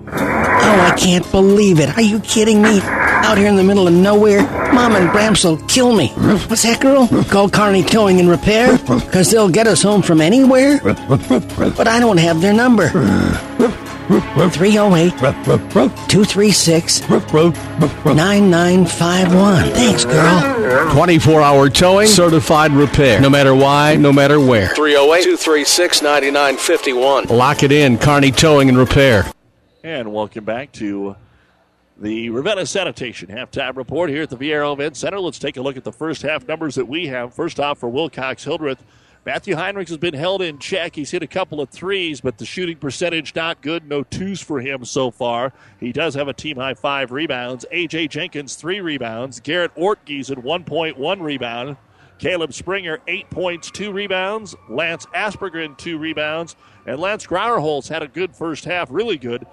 Oh, I can't believe it. Are you kidding me? Out here in the middle of nowhere, Mom and Bramps will kill me. What's that, girl? Call Kearney Towing and Repair? Because they'll get us home from anywhere? But I don't have their number. 308-236-9951. Thanks, girl. 24-hour towing, certified repair. No matter why, no matter where. 308-236-9951. Lock it in, Kearney Towing and Repair. And welcome back to the Ravenna Sanitation Halftime Report here at the Viaero Events Center. Let's take a look at the first half numbers that we have. First off, for Wilcox-Hildreth, Matthew Heinrichs has been held in check. He's hit a couple of threes, but the shooting percentage not good. No twos for him so far. He does have a team-high 5 rebounds. A.J. Jenkins, 3 rebounds. Garrett Ortgiesen, 1.1 rebound. Caleb Springer, 8 points, 2 rebounds. Lance Aspergren, 2 rebounds. And Lance Grauerholz had a good first half, really good.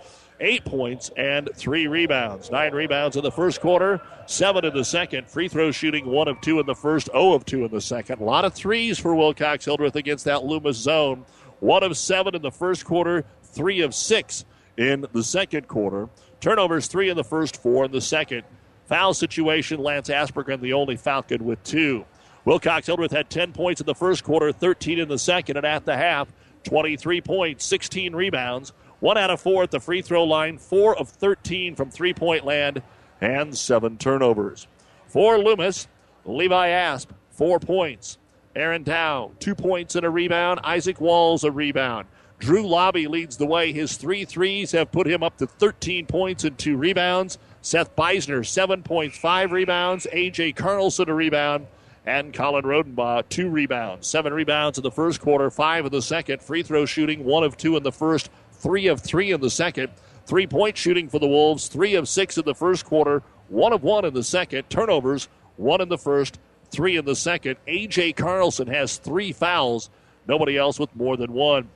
8 points and 3 rebounds. 9 rebounds in the first quarter, 7 in the second. Free throw shooting 1 of 2 in the first, 0 of 2 in the second. A lot of threes for Wilcox-Hildreth against that Loomis zone. 1 of 7 in the first quarter, 3 of 6 in the second quarter. Turnovers 3 in the first, 4 in the second. Foul situation, Lance Aspergren, the only Falcon with 2. Wilcox-Hildreth had 10 points in the first quarter, 13 in the second, and at the half, 23 points, 16 rebounds, 1 out of 4 at the free throw line, 4 of 13 from three-point land, and 7 turnovers. For Loomis, Levi Asp, 4 points. Aaron Dow, 2 points and a rebound. Isaac Walls, a rebound. Drew Lauby leads the way. His 3 threes have put him up to 13 points and 2 rebounds. Seth Beisner, 7 points, 5 rebounds. A.J. Carlson, a rebound. And Colin Rodenbaugh, 2 rebounds. 7 rebounds in the first quarter, 5 in the second. Free throw shooting, 1 of 2 in the first, 3 of 3 in the second. 3-point shooting for the Wolves, 3 of 6 in the first quarter, 1 of 1 in the second. Turnovers, 1 in the first, 3 in the second. A.J. Carlson has 3 fouls. Nobody else with more than 1.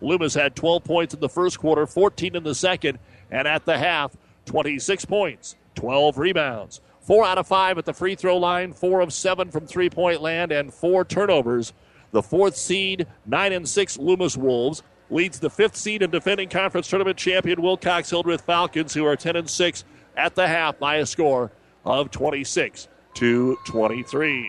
Loomis had 12 points in the first quarter, 14 in the second, and at the half, 26 points, 12 rebounds. 4 out of 5 at the free throw line, 4 of 7 from three-point land, and 4 turnovers. The 4th seed, 9-6 Loomis Wolves, leads the 5th seed and defending conference tournament champion Wilcox-Hildreth Falcons, who are 10-6 at the half by a score of 26-23.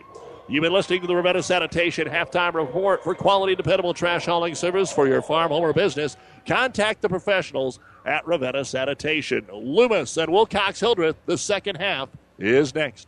You've been listening to the Ravenna Sanitation Halftime Report. For quality, dependable trash hauling service for your farm, home, or business, contact the professionals at Ravenna Sanitation. Loomis and Wilcox-Hildreth, the second half is next.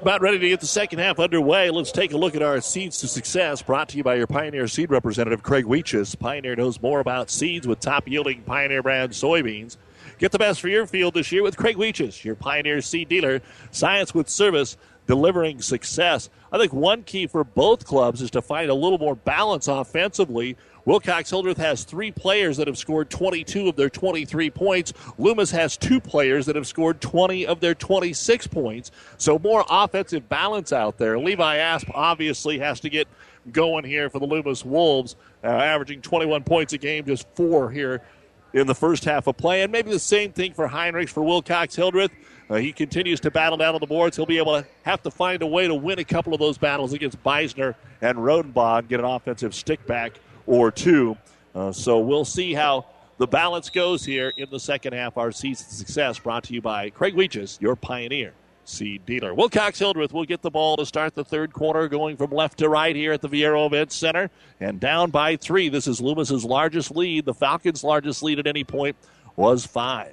About ready to get the second half underway. Let's take a look at our Seeds to Success, brought to you by your Pioneer Seed representative, Craig Weeches. Pioneer knows more about seeds with top-yielding Pioneer brand soybeans. Get the best for your field this year with Craig Weeches, your Pioneer Seed dealer. Science with service, delivering success. I think one key for both clubs is to find a little more balance offensively. Wilcox-Hildreth has 3 players that have scored 22 of their 23 points. Loomis has 2 players that have scored 20 of their 26 points. So more offensive balance out there. Levi Asp obviously has to get going here for the Loomis Wolves, averaging 21 points a game, just 4 here in the first half of play. And maybe the same thing for Heinrichs for Wilcox-Hildreth. He continues to battle down on the boards. He'll be able to have to find a way to win a couple of those battles against Beisner and Rodenbaugh and get an offensive stick back or 2. So we'll see how the balance goes here in the second half. Our Seeds to Success brought to you by Craig Weeches, your Pioneer seed dealer. Wilcox-Hildreth will get the ball to start the third quarter, going from left to right here at the Viaero Events Center. And down by 3. This is Loomis's largest lead. The Falcons' largest lead at any point was 5.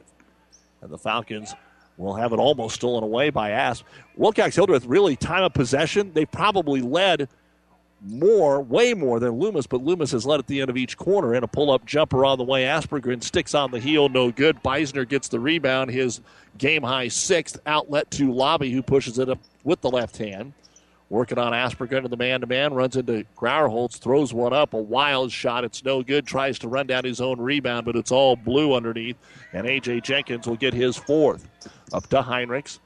And the Falcons will have it almost stolen away by Asp. Wilcox-Hildreth really time of possession. They probably led way more than Loomis, but Loomis has led at the end of each corner. And a pull-up jumper on the way. Aspergren sticks on the heel, no good. Beisner gets the rebound, his game-high 6th. Outlet to Lauby, who pushes it up with the left hand. Working on Aspergren in the man-to-man, runs into Grauerholz, throws one up, a wild shot. It's no good, tries to run down his own rebound, but it's all blue underneath. And A.J. Jenkins will get his 4th. Up to Heinrichs,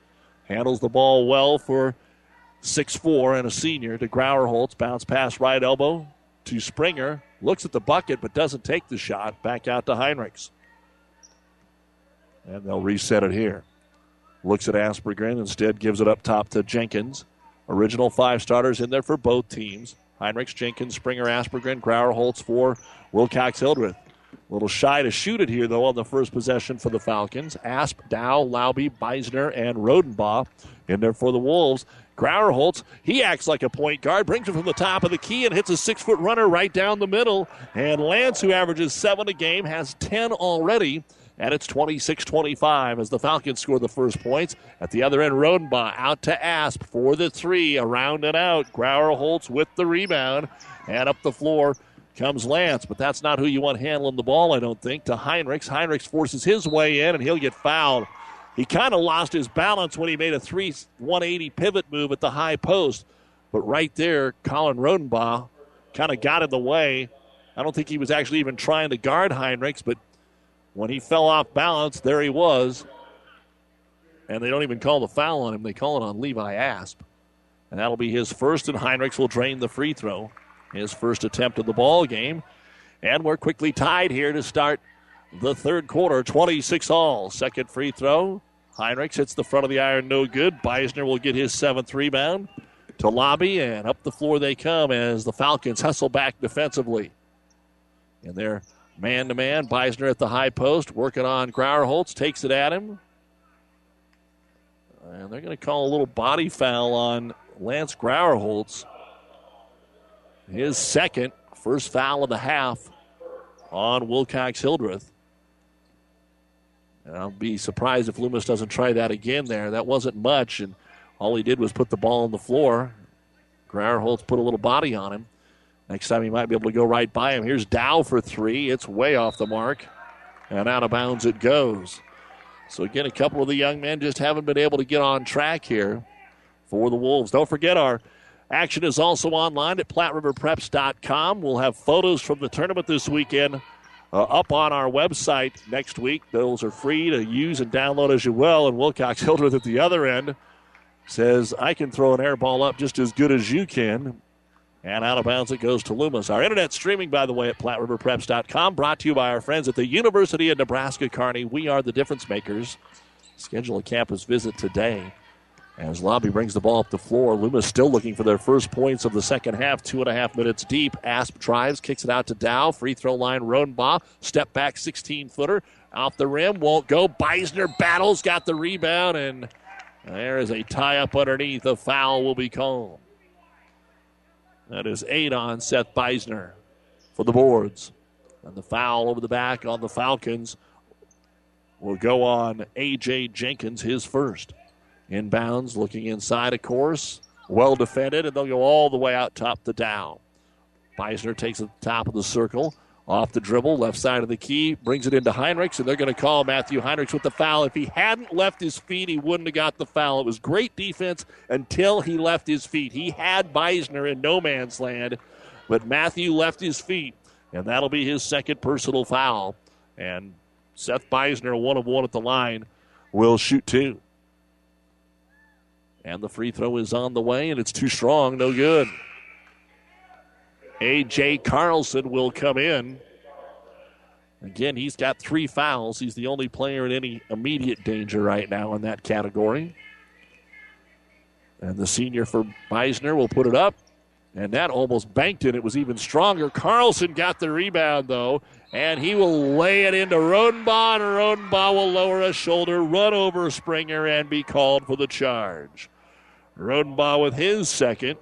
handles the ball well for 6'4", and a senior, to Grauerholz. Bounce pass right elbow to Springer. Looks at the bucket but doesn't take the shot. Back out to Heinrichs. And they'll reset it here. Looks at Aspergren. Instead gives it up top to Jenkins. Original 5 starters in there for both teams. Heinrichs, Jenkins, Springer, Aspergren, Grauerholz for Wilcox-Hildreth. A little shy to shoot it here, though, on the first possession for the Falcons. Asp, Dow, Lauby, Beisner, and Rodenbaugh in there for the Wolves. Grauerholz, he acts like a point guard, brings it from the top of the key and hits a 6-foot runner right down the middle. And Lance, who averages 7 a game, has 10 already. And it's 26-25 as the Falcons score the first points. At the other end, Rodenbaugh out to Asp for the three. Around and out. Grauerholz with the rebound. And up the floor comes Lance. But that's not who you want handling the ball, I don't think, to Heinrichs. Heinrichs forces his way in, and he'll get fouled. He kind of lost his balance when he made a 180 pivot move at the high post. But right there, Colin Rodenbaugh kind of got in the way. I don't think he was actually even trying to guard Heinrichs, but when he fell off balance, there he was. And they don't even call the foul on him. They call it on Levi Asp. And that'll be his first, and Heinrichs will drain the free throw. His first attempt of the ball game. And we're quickly tied here to start the third quarter. 26 all. Second free throw. Heinrichs hits the front of the iron. No good. Beisner will get his 7th rebound to Lobby. And up the floor they come as the Falcons hustle back defensively. And they're man-to-man, Beisner at the high post, working on Grauerholz, takes it at him. And they're going to call a little body foul on Lance Grauerholz. His second, first foul of the half on Wilcox-Hildreth. And I'll be surprised if Loomis doesn't try that again there. That wasn't much, and all he did was put the ball on the floor. Grauerholz put a little body on him. Next time he might be able to go right by him. Here's Dow for three. It's way off the mark. And out of bounds it goes. So again, a couple of the young men just haven't been able to get on track here for the Wolves. Don't forget, our action is also online at PlatteRiverPreps.com. We'll have photos from the tournament this weekend up on our website next week. Those are free to use and download as you will. And Wilcox-Hildreth at the other end says, I can throw an air ball up just as good as you can. And out of bounds it goes to Loomis. Our internet streaming, by the way, at PlatteRiverPreps.com, brought to you by our friends at the University of Nebraska-Kearney. We are the difference makers. Schedule a campus visit today. As Lobby brings the ball up the floor, Loomis still looking for their first points of the second half, 2.5 minutes deep. Asp drives, kicks it out to Dow. Free throw line, Rodenbaugh. Step back, 16-footer. Off the rim, won't go. Beisner battles, got the rebound, and there is a tie-up underneath. A foul will be called. That is 8 on Seth Beisner for the boards. And the foul over the back on the Falcons will go on A.J. Jenkins, his first. Inbounds, looking inside, of course. Well defended, and they'll go all the way out top to Dow. Beisner takes it to the top of the circle. Off the dribble, left side of the key, brings it into Heinrichs, and they're going to call Matthew Heinrichs with the foul. If he hadn't left his feet, he wouldn't have got the foul. It was great defense until he left his feet. He had Beisner in no man's land, but Matthew left his feet, and that'll be his second personal foul. And Seth Beisner, 1 of 1 at the line, will shoot 2. And the free throw is on the way, and it's too strong, no good. A.J. Carlson will come in. Again, he's got 3 fouls. He's the only player in any immediate danger right now in that category. And the senior for Beisner will put it up. And that almost banked it. It was even stronger. Carlson got the rebound, though. And he will lay it into Rodenbaugh. And Rodenbaugh will lower his shoulder, run over Springer, and be called for the charge. Rodenbaugh with his second.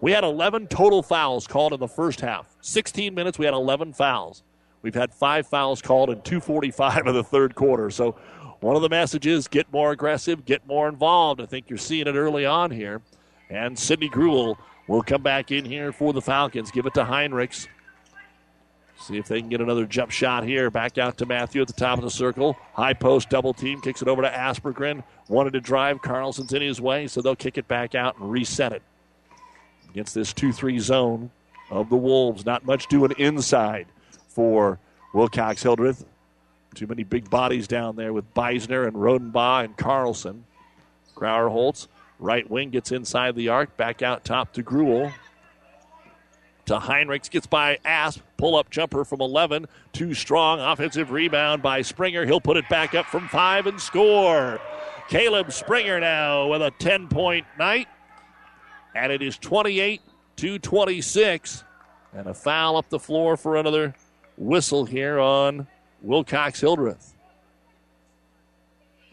We had 11 total fouls called in the first half. 16 minutes, we had 11 fouls. We've had 5 fouls called in 2:45 of the third quarter. So one of the messages, get more aggressive, get more involved. I think you're seeing it early on here. And Sidney Gruel will come back in here for the Falcons. Give it to Heinrichs. See if they can get another jump shot here. Back out to Matthew at the top of the circle. High post, double team, kicks it over to Aspergren. Wanted to drive. Carlson's in his way, so they'll kick it back out and reset it. Against this 2-3 zone of the Wolves. Not much doing inside for Wilcox-Hildreth. Too many big bodies down there with Beisner and Rodenbaugh and Carlson. Grauerholz, right wing, gets inside the arc. Back out top to Gruel. To Heinrichs, gets by Asp. Pull-up jumper from 11. Too strong. Offensive rebound by Springer. He'll put it back up from 5 and score. Caleb Springer now with a 10-point night. And it is 28-26. And a foul up the floor for another whistle here on Wilcox-Hildreth.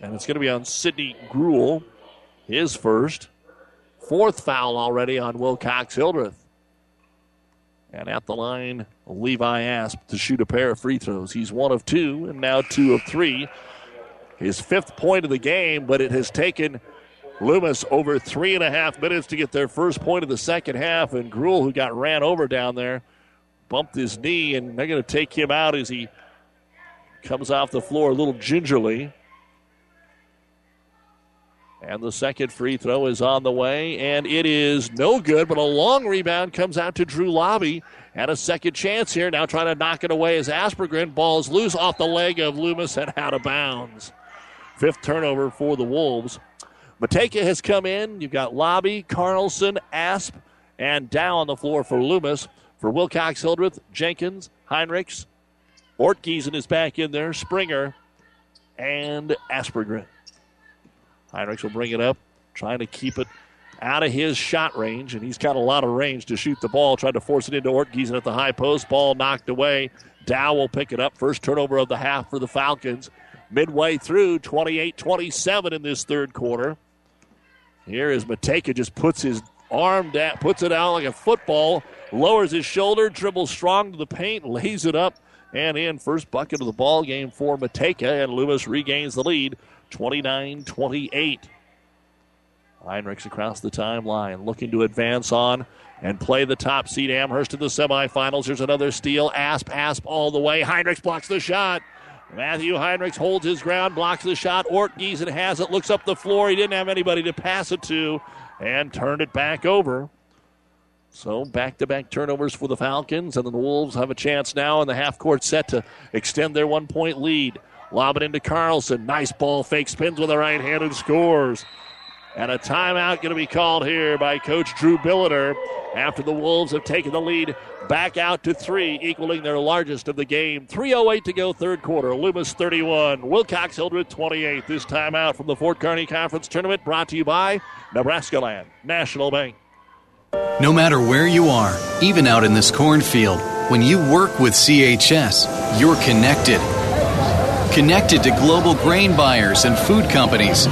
And it's going to be on Sidney Gruel, his first. Fourth foul already on Wilcox-Hildreth. And at the line, Levi Asp to shoot a pair of free throws. He's one of two and now two of three. His fifth point of the game, but it has taken Loomis over 3.5 minutes to get their first point of the second half. And Gruel, who got ran over down there, bumped his knee, and they're going to take him out as he comes off the floor a little gingerly. And the second free throw is on the way, and it is no good, but a long rebound comes out to Drew Lauby. And a second chance here. Now trying to knock it away is Aspergren. Ball's loose off the leg of Loomis and out of bounds. Fifth turnover for the Wolves. Mateka has come in. You've got Lauby, Carlson, Asp, and Dow on the floor for Loomis. For Wilcox-Hildreth, Jenkins, Heinrichs, Ortgiesen is back in there, Springer, and Aspergren. Heinrichs will bring it up, trying to keep it out of his shot range, and he's got a lot of range to shoot the ball, trying to force it into Ortgiesen at the high post. Ball knocked away. Dow will pick it up. First turnover of the half for the Falcons. Midway through, 28-27 in this third quarter. Here is Mateka, just puts his arm down, puts it out like a football, lowers his shoulder, dribbles strong to the paint, lays it up, and in. First bucket of the ball game for Mateka, and Loomis regains the lead, 29-28. Heinrichs across the timeline, looking to advance on and play the top seed Amherst in the semifinals. Here's another steal. Asp all the way. Heinrichs blocks the shot. Matthew Heinrichs holds his ground, blocks the shot. Ortgiesen has it, looks up the floor. He didn't have anybody to pass it to and turned it back over. So back-to-back turnovers for the Falcons, and then the Wolves have a chance now in the half-court set to extend their one-point lead. Lob it into Carlson. Nice ball fake. Spins with the right hand and scores. And a timeout going to be called here by Coach Drew Billiter after the Wolves have taken the lead back out to three, equaling their largest of the game. 3:08 to go, third quarter. Loomis 31, Wilcox-Hildreth 28. This timeout from the Fort Kearney Conference Tournament brought to you by Nebraska Land National Bank. No matter where you are, even out in this cornfield, when you work with CHS, you're connected. Connected to global grain buyers and food companies.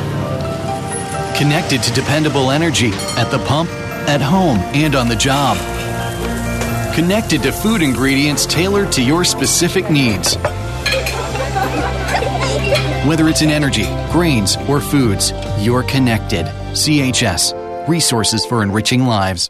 Connected to dependable energy at the pump, at home, and on the job. Connected to food ingredients tailored to your specific needs. Whether it's in energy, grains, or foods, you're connected. CHS, resources for enriching lives.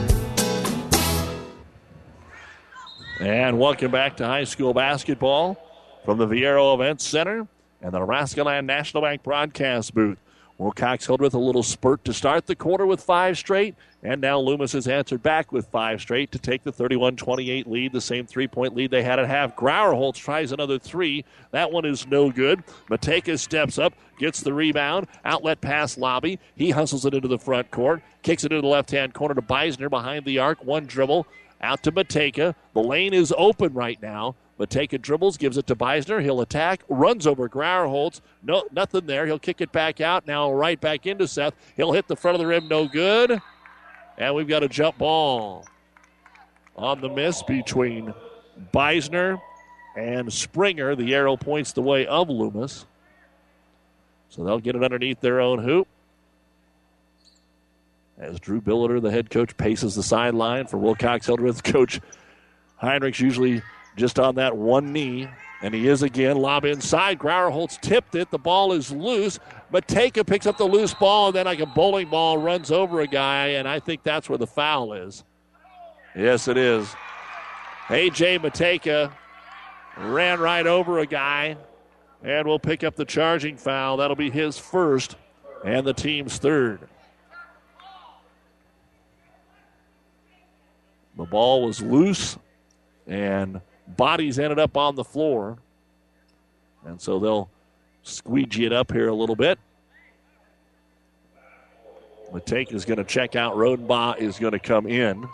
And welcome back to high school basketball from the Viaero Events Center and the Nebraska Land National Bank broadcast booth. Wilcox-Hildreth a little spurt to start the quarter with five straight, and now Loomis has answered back with five straight to take the 31-28 lead, the same three-point lead they had at half. Grauerholz tries another three. That one is no good. Mateka steps up, gets the rebound, outlet pass Lauby. He hustles it into the front court, kicks it into the left-hand corner to Beisner behind the arc, one dribble. Out to Mateka. The lane is open right now. Mateka dribbles, gives it to Beisner. He'll attack, runs over Grauerholz. No, nothing there. He'll kick it back out. Now right back into Seth. He'll hit the front of the rim. No good. And we've got a jump ball on the miss between Beisner and Springer. The arrow points the way of Loomis. So they'll get it underneath their own hoop. As Drew Billiter, the head coach, paces the sideline for Wilcox-Hildreth. Coach Heinrichs usually just on that one knee, and he is again. Lob inside. Grauerholz tipped it. The ball is loose. Mateka picks up the loose ball, and then like a bowling ball runs over a guy, and I think that's where the foul is. Yes, it is. A.J. Mateka ran right over a guy, and will pick up the charging foul. That'll be his first and the team's third. The ball was loose, and bodies ended up on the floor. And so they'll squeegee it up here a little bit. Mateka is going to check out. Rodenbaugh is going to come in.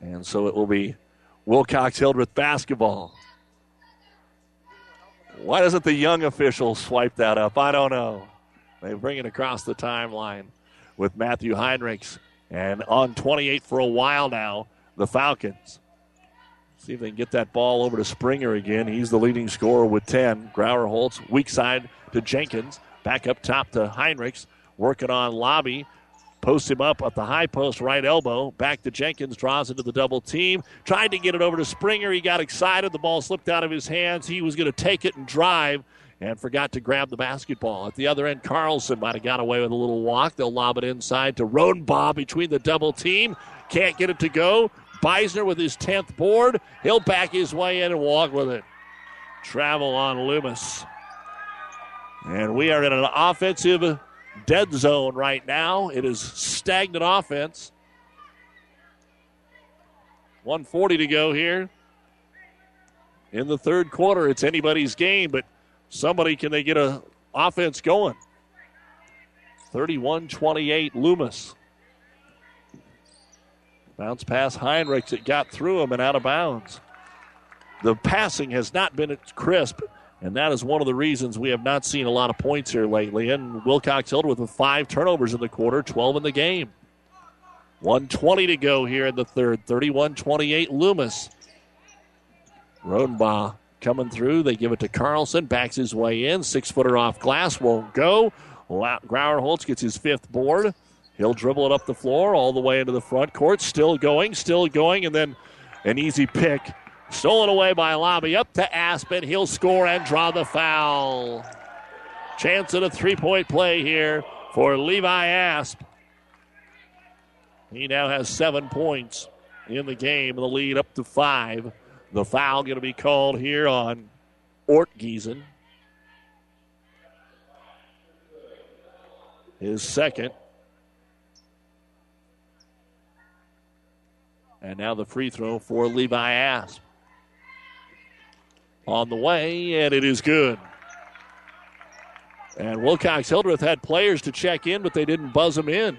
And so it will be Wilcox-Hildreth basketball. Why doesn't the young official swipe that up? I don't know. They bring it across the timeline with Matthew Heinrichs. And on 28 for a while now, the Falcons. See if they can get that ball over to Springer again. He's the leading scorer with 10. Grauerholz, weak side to Jenkins. Back up top to Heinrichs. Working on Lauby. Posts him up at the high post, right elbow. Back to Jenkins, draws into the double team. Tried to get it over to Springer. He got excited. The ball slipped out of his hands. He was going to take it and drive and forgot to grab the basketball. At the other end, Carlson might have got away with a little walk. They'll lob it inside to Rodenbaugh between the double team. Can't get it to go. Beisner with his 10th board. He'll back his way in and walk with it. Travel on Loomis. And we are in an offensive dead zone right now. It is stagnant offense. 1:40 to go here in the third quarter. It's anybody's game, but somebody, can they get an offense going? 31-28, Loomis. Bounce pass Heinrichs. It got through him and out of bounds. The passing has not been crisp. And that is one of the reasons we have not seen a lot of points here lately. And Wilcox-Hildreth with 5 turnovers in the quarter, 12 in the game. 1:20 to go here in the third. 31-28 Loomis. Rodenbaugh coming through. They give it to Carlson. Backs his way in. 6-footer off glass. Won't go. Grauerholz gets his 5th board. He'll dribble it up the floor all the way into the front court. Still going. And then an easy pick. Stolen away by Lauby, up to Aspen. He'll score and draw the foul. Chance at a three-point play here for Levi Asp. He now has 7 points in the game, the lead up to 5. The foul going to be called here on Ortgiesen. His 2nd. And now the free throw for Levi Asp. On the way, and it is good. And Wilcox-Hildreth had players to check in, but they didn't buzz them in.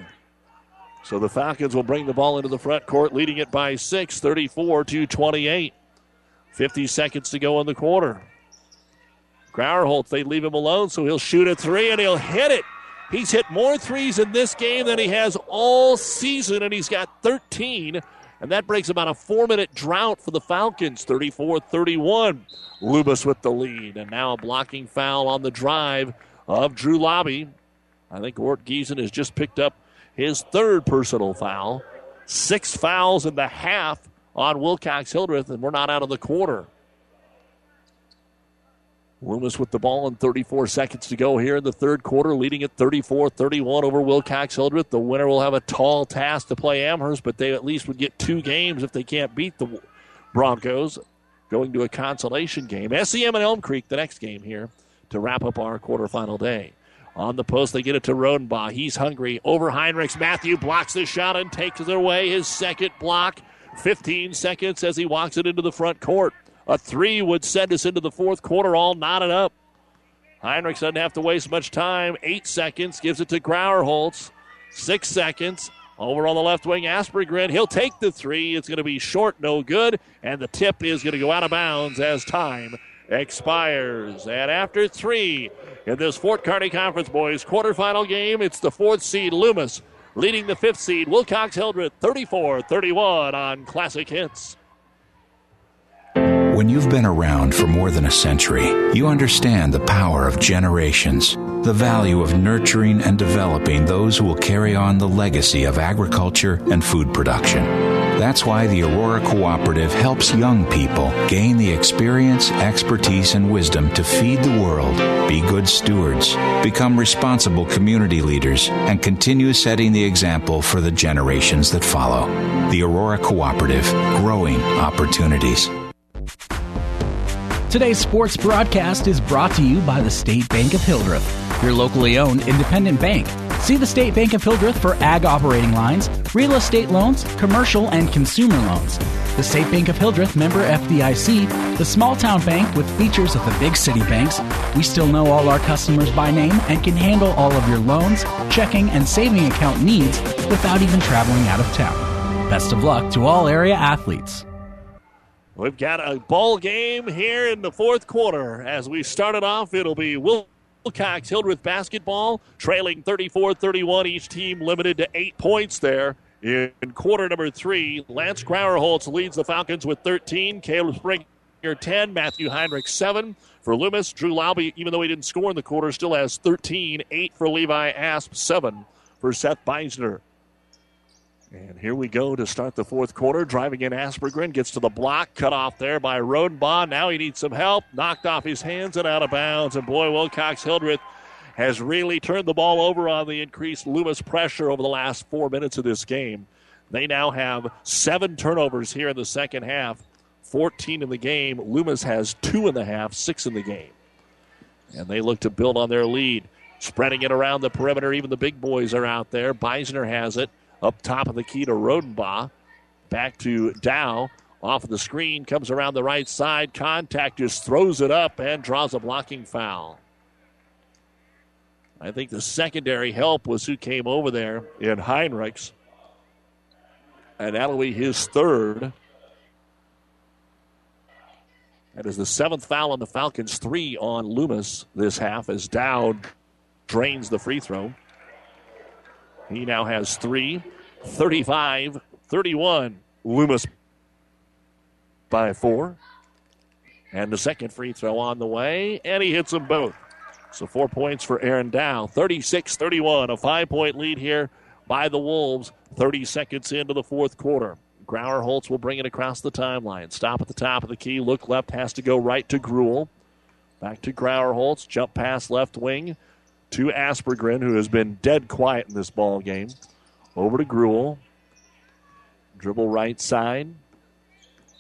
So the Falcons will bring the ball into the front court, leading it by 6, 34-28. 50 seconds to go in the quarter. Grauerholz, they leave him alone, so he'll shoot a three, and he'll hit it. He's hit more threes in this game than he has all season, and he's got 13. And that breaks about a 4-minute drought for the Falcons, 34-31. Loomis with the lead. And now a blocking foul on the drive of Drew Lauby. I think Ortgiesen has just picked up his 3rd personal foul. 6 fouls in the half on Wilcox-Hildreth, and we're not out of the quarter. Loomis with the ball in 34 seconds to go here in the third quarter, leading at 34-31 over Wilcox-Hildreth. The winner will have a tall task to play Amherst, but they at least would get 2 games if they can't beat the Broncos, going to a consolation game. SEM and Elm Creek, the next game here to wrap up our quarterfinal day. On the post, they get it to Rodenbaugh. He's hungry. Over Heinrichs. Matthew blocks the shot and takes it away. His 2nd block, 15 seconds as he walks it into the front court. A 3 would send us into the fourth quarter all knotted up. Heinrichs doesn't have to waste much time. 8 seconds, gives it to Grauerholz. 6 seconds, over on the left wing, Aspergren. He'll take the 3. It's going to be short, no good. And the tip is going to go out of bounds as time expires. And after 3 in this Fort Kearney Conference Boys quarterfinal game, it's the 4th seed Loomis leading the 5th seed Wilcox-Hildreth 34-31 on Classic Hits. When you've been around for more than a century, you understand the power of generations, the value of nurturing and developing those who will carry on the legacy of agriculture and food production. That's why the Aurora Cooperative helps young people gain the experience, expertise, and wisdom to feed the world, be good stewards, become responsible community leaders, and continue setting the example for the generations that follow. The Aurora Cooperative, growing opportunities. Today's sports broadcast is brought to you by the State Bank of Hildreth, your locally owned independent bank, See the State Bank of Hildreth for ag operating lines, real estate loans, commercial and consumer loans. The State Bank of Hildreth, member FDIC, the small town bank with features of the big city banks. We still know all our customers by name and can handle all of your loans, checking, and saving account needs without even traveling out of town. Best of luck to all area athletes. We've got a ball game here in the fourth quarter. As we started off, it'll be Wilcox-Hildreth basketball, trailing 34-31. Each team limited to 8 points there. In quarter number three, Lance Grauerholz leads the Falcons with 13. Caleb Springer 10. Matthew Heinrichs 7. For Loomis, Drew Lauby, even though he didn't score in the quarter, still has 13. 8 for Levi Asp, 7 for Seth Beisner. And here we go to start the fourth quarter. Driving in, Aspergren gets to the block. Cut off there by Rodenbaugh. Now he needs some help. Knocked off his hands and out of bounds. And boy, Wilcox-Hildreth has really turned the ball over on the increased Loomis pressure over the last 4 minutes of this game. They now have 7 turnovers here in the second half. 14 in the game. Loomis has 2 in the half, 6 in the game. And they look to build on their lead. Spreading it around the perimeter. Even the big boys are out there. Beisner has it. Up top of the key to Rodenbaugh. Back to Dow. Off of the screen. Comes around the right side. Contact, just throws it up and draws a blocking foul. I think the secondary help was who came over there in Heinrichs. And that'll be his third. That is the 7th foul on the Falcons. 3 on Loomis this half as Dow drains the free throw. He now has 3, 35, 31. Loomis by 4. And the second free throw on the way, and he hits them both. So 4 points for Aaron Dow, 36-31, a 5-point lead here by the Wolves, 30 seconds into the fourth quarter. Grauerholz will bring it across the timeline. Stop at the top of the key, look left, has to go right to Gruel. Back to Grauerholz, jump pass left wing. To Aspergren, who has been dead quiet in this ball game. Over to Gruel. Dribble right side.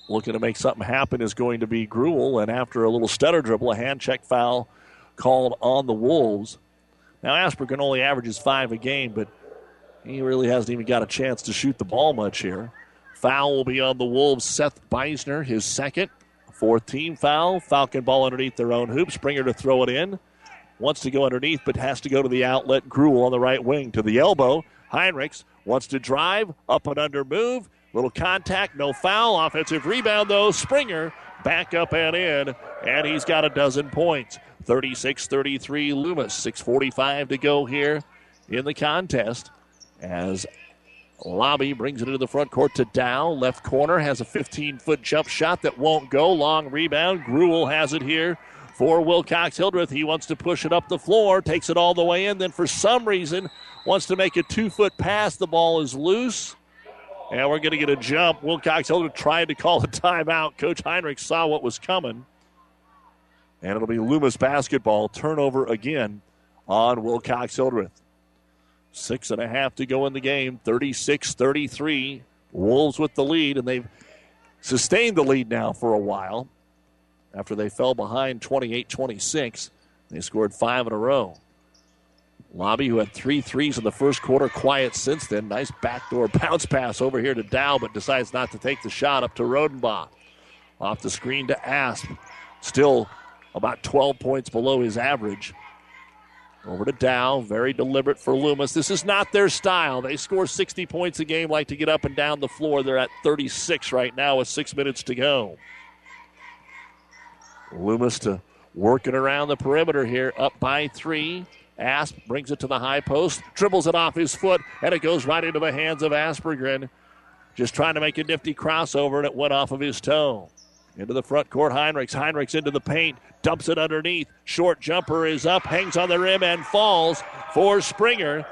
Looking to make something happen is going to be Gruel. And after a little stutter dribble, a hand check foul called on the Wolves. Now, Aspergren only averages 5 a game, but he really hasn't even got a chance to shoot the ball much here. Foul will be on the Wolves. Seth Beisner, his second. 4th team foul. Falcon ball underneath their own hoop. Springer to throw it in. Wants to go underneath, but has to go to the outlet. Gruel on the right wing to the elbow. Heinrichs wants to drive. Up and under move. Little contact, no foul. Offensive rebound, though. Springer back up and in, and he's got a dozen points. 36-33 Loomis. 6:45 to go here in the contest as Lauby brings it into the front court to Dow. Left corner has a 15-foot jump shot that won't go. Long rebound. Gruel has it here. For Wilcox-Hildreth, he wants to push it up the floor, takes it all the way in, then for some reason wants to make a 2-foot pass. The ball is loose, and we're going to get a jump. Wilcox-Hildreth tried to call a timeout. Coach Heinrich saw what was coming, and it'll be Loomis basketball. Turnover again on Wilcox-Hildreth. 6:30 to go in the game, 36-33. Wolves with the lead, and they've sustained the lead now for a while. After they fell behind 28-26, they scored 5 in a row. Lauby, who had 3 threes in the first quarter, quiet since then. Nice backdoor bounce pass over here to Dow, but decides not to take the shot. Up to Rodenbaugh. Off the screen to Asp. Still about 12 points below his average. Over to Dow. Very deliberate for Loomis. This is not their style. They score 60 points a game, like to get up and down the floor. They're at 36 right now with 6 minutes to go. Loomis to work it around the perimeter here, up by 3. Asp brings it to the high post, dribbles it off his foot, and it goes right into the hands of Aspergren. Just trying to make a nifty crossover, and it went off of his toe. Into the front court, Heinrichs. Heinrichs into the paint, dumps it underneath. Short jumper is up, hangs on the rim, and falls for Springer.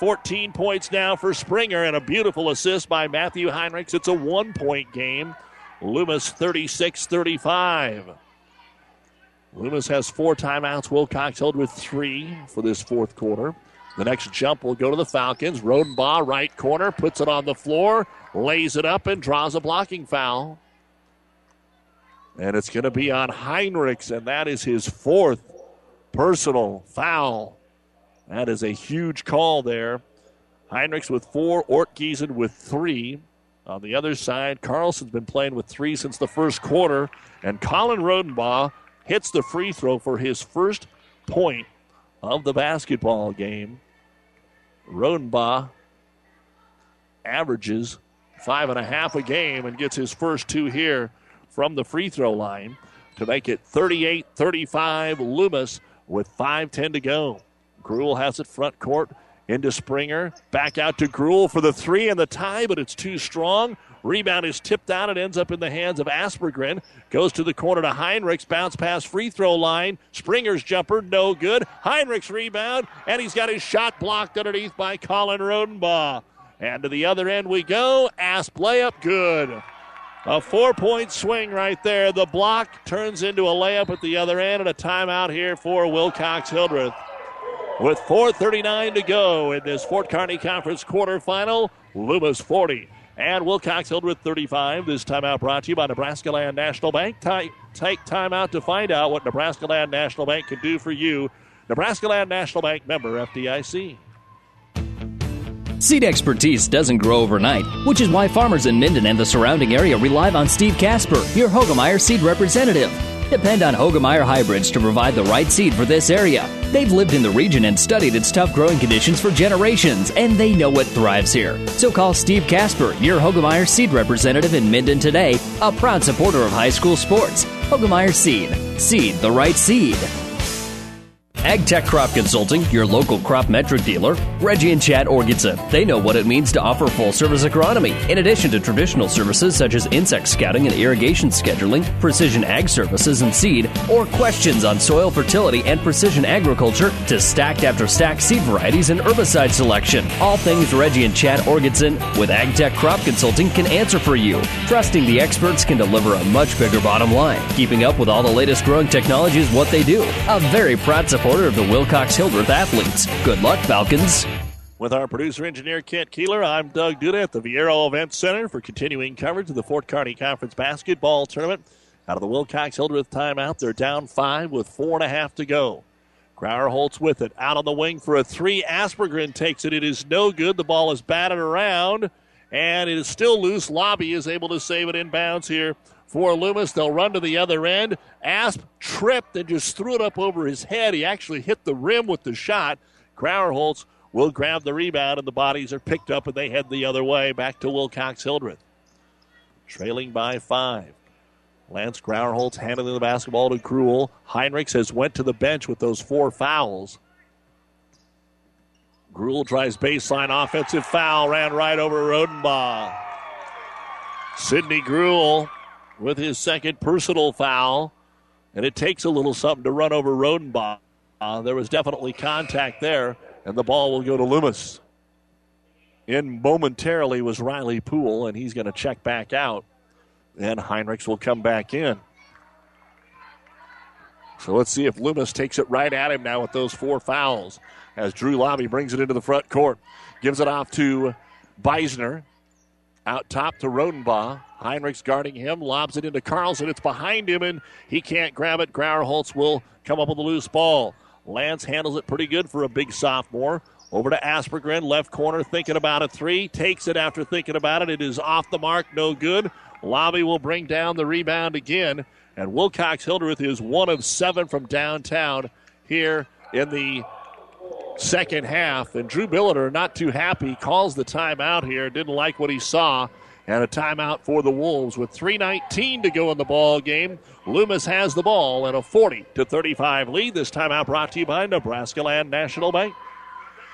14 points now for Springer, and a beautiful assist by Matthew Heinrichs. It's a 1-point game. Loomis 36-35. Loomis has 4 timeouts. Wilcox-Hildreth 3 for this fourth quarter. The next jump will go to the Falcons. Rodenbaugh, right corner, puts it on the floor, lays it up, and draws a blocking foul. And it's going to be on Heinrichs, and that is his 4th personal foul That is a huge call there. Heinrichs with four, Ortgiesen with three. On the other side, Carlson's been playing with three since the first quarter. And Colin Rodenbaugh hits the free throw for his first point of the basketball game. Rodenbaugh averages 5.5 a game and gets his first two here from the free throw line to make it 38-35 Loomis with 5:10 to go. Gruel has it front court into Springer. Back out to Gruel for the three and the tie, but it's too strong. Rebound is tipped out. It ends up in the hands of Aspergren. Goes to the corner to Heinrichs. Bounce pass free throw line. Springer's jumper, no good. Heinrichs rebound, and he's got his shot blocked underneath by Colin Rodenbaugh. And to the other end we go. Asp layup, good. A 4-point swing right there. The block turns into a layup at the other end, and a timeout here for Wilcox-Hildreth. With 4:39 to go in this Fort Kearney Conference quarterfinal, Loomis 40 and Wilcox-Hildreth 35. This timeout brought to you by Nebraska Land National Bank. Take time out to find out what Nebraska Land National Bank can do for you. Nebraska Land National Bank, member FDIC. Seed expertise doesn't grow overnight, which is why farmers in Minden and the surrounding area rely on Steve Casper, your Hogemeyer Seed representative. Depend on Hogemeyer Hybrids to provide the right seed for this area. They've lived in the region and studied its tough growing conditions for generations, and they know what thrives here. So call Steve Casper, your Hogemeyer Seed representative in Minden today, a proud supporter of high school sports. Hogemeyer Seed. Seed the right seed. AgTech Crop Consulting, your local crop metric dealer, Reggie and Chad Orgitson. They know what it means to offer full-service agronomy. In addition to traditional services such as insect scouting and irrigation scheduling, precision ag services and seed, or questions on soil fertility and precision agriculture, to stacked after stacked seed varieties and herbicide selection. All things Reggie and Chad Orgitson with AgTech Crop Consulting can answer for you. Trusting the experts can deliver a much bigger bottom line. Keeping up with all the latest growing technology is what they do. A very proud supporter of the Wilcox-Hildreth athletes. Good luck, Falcons. With our producer-engineer Kent Keeler, I'm Doug Duda at the Viaero Events Center for continuing coverage of the Fort Kearney Conference Basketball Tournament. Out of the Wilcox-Hildreth timeout, they're down 5 with 4.5 to go. Grauerholz with it. Out on the wing for a three. Aspergren takes it. It is no good. The ball is batted around, and it is still loose. Lauby is able to save it inbounds here for Loomis. They'll run to the other end. Asp tripped and just threw it up over his head. He actually hit the rim with the shot. Grauerholz will grab the rebound, and the bodies are picked up, and they head the other way back to Wilcox-Hildreth. Trailing by 5. Lance Grauerholz handling the basketball to Gruel. Heinrichs has went to the bench with those 4 fouls. Gruel tries baseline offensive foul, ran right over Rodenbaugh. Sidney Gruel with his second personal foul, and it takes a little something to run over Rodenbaugh. There was definitely contact there, and the ball will go to Loomis. In momentarily was Riley Poole, and he's going to check back out, and Heinrichs will come back in. So let's see if Loomis takes it right at him now with those 4 fouls, as Drew Lauby brings it into the front court, gives it off to Beisner. Out top to Rodenbaugh. Heinrichs guarding him, lobs it into Carlson. It's behind him, and he can't grab it. Grauerholz will come up with a loose ball. Lance handles it pretty good for a big sophomore. Over to Aspergren, left corner, thinking about a three. Takes it after thinking about it. It is off the mark, no good. Lobby will bring down the rebound again, and Wilcox-Hildreth is 1 of 7 from downtown here in the second half, and Drew Billiter, not too happy, calls the timeout here, didn't like what he saw, and a timeout for the Wolves with 3:19 to go in the ball game. Loomis has the ball and a 40-35 lead. This timeout brought to you by Nebraska Land National Bank.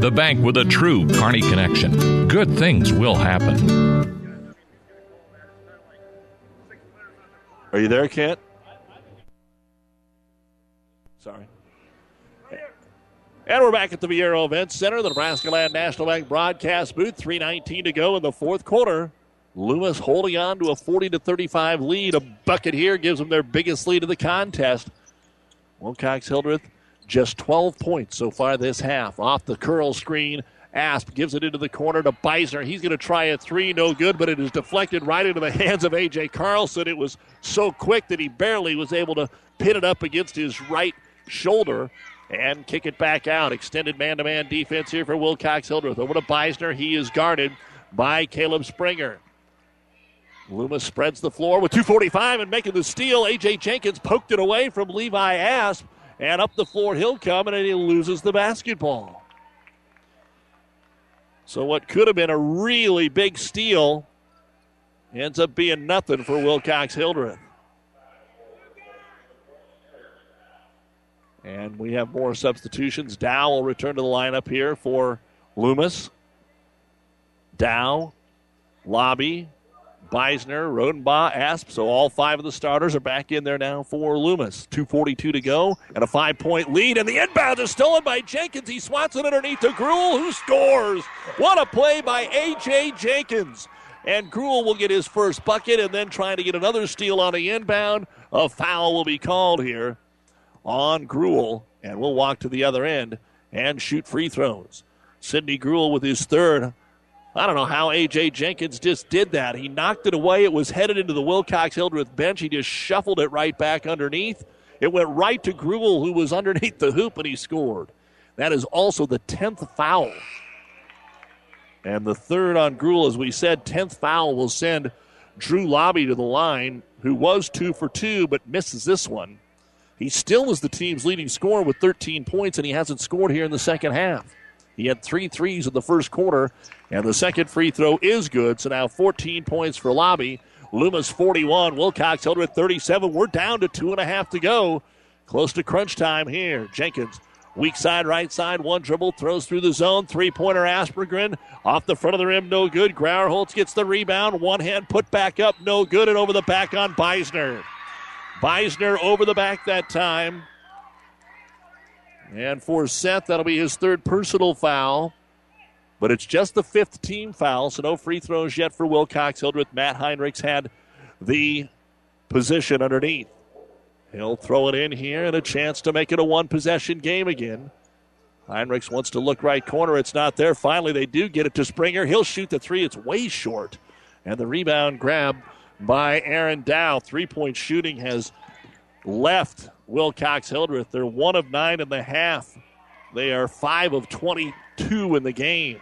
The bank with a true Kearney connection. Good things will happen. Are you there, Kent? Sorry. And we're back at the Viaero Events Center, the Nebraska Land National Bank broadcast booth. 3:19 to go in the fourth quarter. Loomis holding on to a 40-35 lead. A bucket here gives them their biggest lead of the contest. Wilcox-Hildreth just 12 points so far this half. Off the curl screen, Asp gives it into the corner to Beisner. He's going to try a three, no good, but it is deflected right into the hands of A.J. Carlson. It was so quick that he barely was able to pin it up against his right shoulder and kick it back out. Extended man-to-man defense here for Wilcox-Hildreth. Over to Beisner. He is guarded by Caleb Springer. Loomis spreads the floor with 2:45 and making the steal. A.J. Jenkins poked it away from Levi Asp, and up the floor he'll come, and he loses the basketball. So what could have been a really big steal ends up being nothing for Wilcox-Hildreth. And we have more substitutions. Dow will return to the lineup here for Loomis. Dow, Lauby, Beisner, Rodenbaugh, Asp. So all five of the starters are back in there now for Loomis. 2:42 to go and a 5-point lead. And the inbound is stolen by Jenkins. He swats it underneath to Gruel, who scores. What a play by A.J. Jenkins. And Gruel will get his first bucket and then trying to get another steal on the inbound. A foul will be called here on Gruel, and we'll walk to the other end and shoot free throws. Sidney Gruel with his third. I don't know how A.J. Jenkins just did that. He knocked it away. It was headed into the Wilcox-Hildreth bench. He just shuffled it right back underneath. It went right to Gruel, who was underneath the hoop, and he scored. That is also the 10th foul. And the third on Gruel, as we said, 10th foul will send Drew Lauby to the line, who was 2 for 2 but misses this one. He still is the team's leading scorer with 13 points, and he hasn't scored here in the second half. He had 3 threes in the first quarter, and the second free throw is good. So now 14 points for Lauby. Loomis 41, Wilcox-Hildreth 37. We're down to 2.5 to go. Close to crunch time here. Jenkins, weak side, right side, one dribble, throws through the zone. Three-pointer Aspergren off the front of the rim, no good. Grauerholz gets the rebound. One hand put back up, no good, and over the back on Beisner. Beisner over the back that time. And for Seth, that'll be his third personal foul. But it's just the 5th team foul, so no free throws yet for Wilcox-Hildreth. Matt Heinrichs had the position underneath. He'll throw it in here and a chance to make it a one-possession game again. Heinrichs wants to look right corner. It's not there. Finally, they do get it to Springer. He'll shoot the three. It's way short. And the rebound grab by Aaron Dow. Three-point shooting has left Wilcox-Hildreth. They're 1 of 9 in the half. They are 5 of 22 in the game.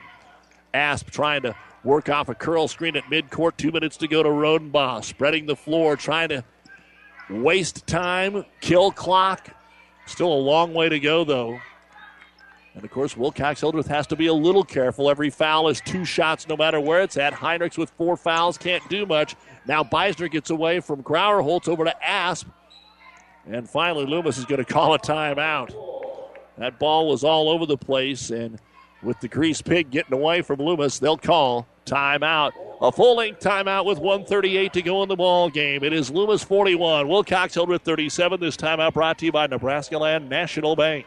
Asp trying to work off a curl screen at midcourt. 2 minutes to go to Rodenbaugh. Spreading the floor, trying to waste time, kill clock. Still a long way to go, though. And, of course, Wilcox-Hildreth has to be a little careful. Every foul is 2 shots no matter where it's at. Heinrichs with 4 fouls, can't do much. Now Beisner gets away from Grauerholz over to Asp. And finally, Loomis is going to call a timeout. That ball was all over the place, and with the grease pig getting away from Loomis, they'll call timeout. A full-length timeout with 1:38 to go in the ball game. It is Loomis 41, Wilcox-Hildreth 37. This timeout brought to you by Nebraska Land National Bank.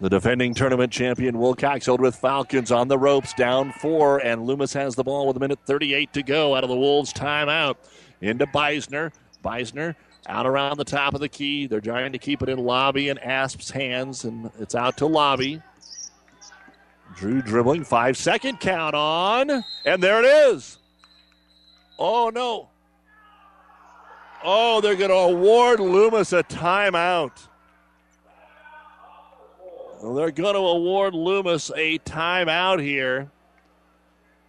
The defending tournament champion Wilcox-Hildreth Falcons on the ropes, down 4, and Loomis has the ball with 1:38 to go out of the Wolves' timeout. Into Beisner. Beisner out around the top of the key. They're trying to keep it in Lauby and Asp's hands, and it's out to Lauby. Drew dribbling, 5-second count on, and there it is. Oh, no. Oh, they're going to award Loomis a timeout. They're going to award Loomis a timeout here,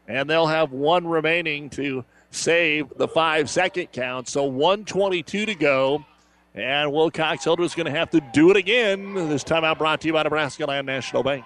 and they'll have one remaining to save the 5-second count. So 1:22 to go, and Wilcox-Hildreth is going to have to do it again. This timeout brought to you by Nebraska Land National Bank.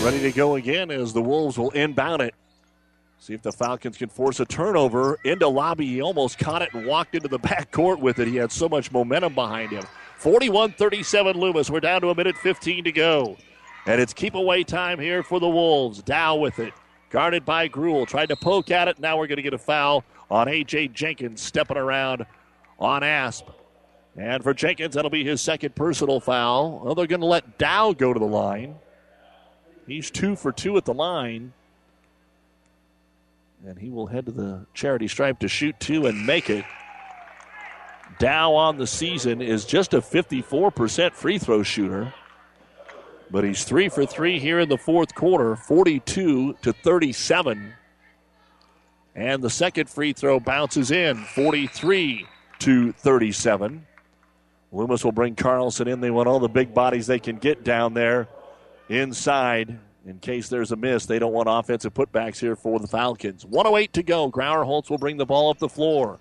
Ready to go again as the Wolves will inbound it. See if the Falcons can force a turnover into Lauby. He almost caught it and walked into the backcourt with it. He had so much momentum behind him. 41-37 Loomis. We're down to 1:15 to go. And it's keep away time here for the Wolves. Dow with it. Guarded by Gruel. Tried to poke at it. Now we're going to get a foul on A.J. Jenkins stepping around on Asp. And for Jenkins, that'll be his second personal foul. Well, they're going to let Dow go to the line. He's 2 for 2 at the line. And he will head to the charity stripe to shoot two and make it. Dow on the season is just a 54% free throw shooter. But he's 3 for 3 here in the fourth quarter, 42-37. And the second free throw bounces in, 43-37. Loomis will bring Carlson in. They want all the big bodies they can get down there. Inside, in case there's a miss, they don't want offensive putbacks here for the Falcons. 1:08 to go. Grauerholz will bring the ball up the floor.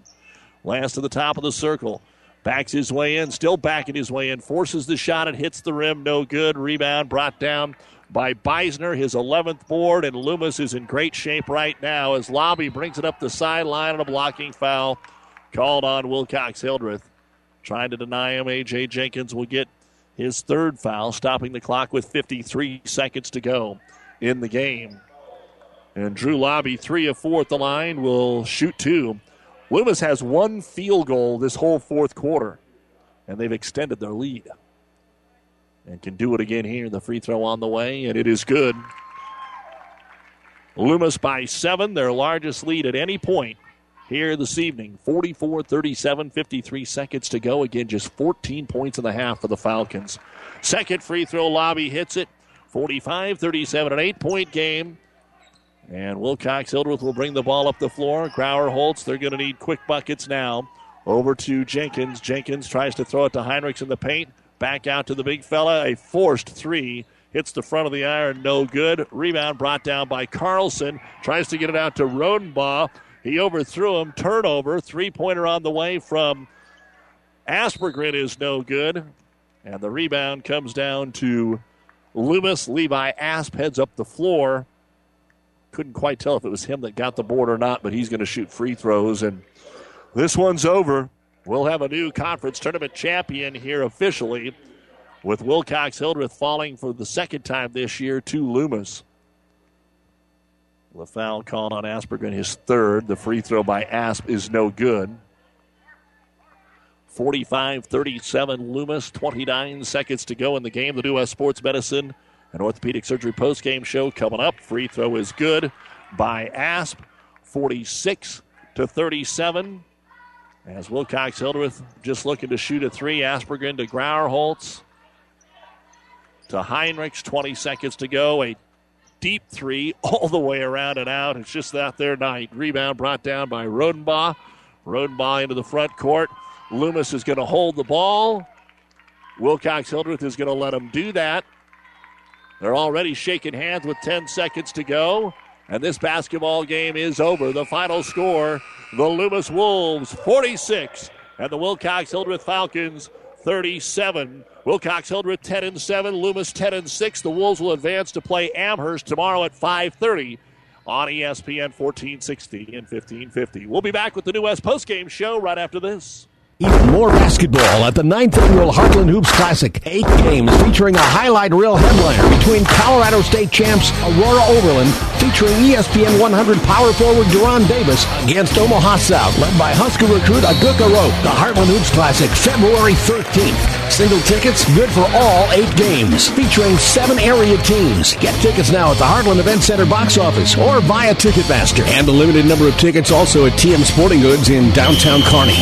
Last to the top of the circle. Backs his way in, still backing his way in. Forces the shot. It hits the rim. No good. Rebound brought down by Beisner, his 11th board, and Loomis is in great shape right now as Lauby brings it up the sideline and a blocking foul called on Wilcox-Hildreth. Trying to deny him. A.J. Jenkins will get his third foul, stopping the clock with 53 seconds to go in the game. And Drew Lauby, 3 of 4 at the line, will shoot two. Loomis has one field goal this whole fourth quarter, and they've extended their lead. And can do it again here. The free throw on the way, and it is good. Loomis by 7, their largest lead at any point here this evening. 44-37, 53 seconds to go. Again, just 14 points in the half for the Falcons. Second free throw, Lauby hits it. 45-37, an 8-point game. And Wilcox-Hildreth will bring the ball up the floor. Grauerholz, they're going to need quick buckets now. Over to Jenkins. Jenkins tries to throw it to Heinrichs in the paint. Back out to the big fella. A forced three. Hits the front of the iron, no good. Rebound brought down by Carlson. Tries to get it out to Rodenbaugh. He overthrew him. Turnover. Three-pointer on the way from Aspergren is no good. And the rebound comes down to Loomis. Levi Asp heads up the floor. Couldn't quite tell if it was him that got the board or not, but he's going to shoot free throws. And this one's over. We'll have a new conference tournament champion here officially, with Wilcox-Hildreth falling for the second time this year to Loomis. The foul called on Aspergren, his third. The free throw by Asp is no good. 45-37 Loomis, 29 seconds to go in the game. The New West Sports Medicine and Orthopedic Surgery postgame show coming up. Free throw is good by Asp, 46-37. As Wilcox-Hildreth just looking to shoot a three. Aspergren to Grauerholz to Heinrichs, 20 seconds to go. A deep three all the way around and out. It's just not their night. Rebound brought down by Rodenbaugh. Rodenbaugh into the front court. Loomis is going to hold the ball. Wilcox-Hildreth is going to let him do that. They're already shaking hands with 10 seconds to go. And this basketball game is over. The final score, the Loomis Wolves 46 and the Wilcox-Hildreth Falcons 37. Wilcox-Hildreth 10-7, Loomis 10-6. The Wolves will advance to play Amherst tomorrow at 5:30 on ESPN 1460 and 1550. We'll be back with the New West postgame show right after this. Even more basketball at the 9th Annual Heartland Hoops Classic. 8 games featuring a highlight reel headliner between Colorado State champs Aurora Overland, featuring ESPN 100 power forward Deron Davis against Omaha South, led by Husker recruit Aguka Rope. The Heartland Hoops Classic, February 13th. Single tickets good for all 8 games, featuring 7 area teams. Get tickets now at the Heartland Events Center box office or via Ticketmaster. And a limited number of tickets also at TM Sporting Goods in downtown Kearney.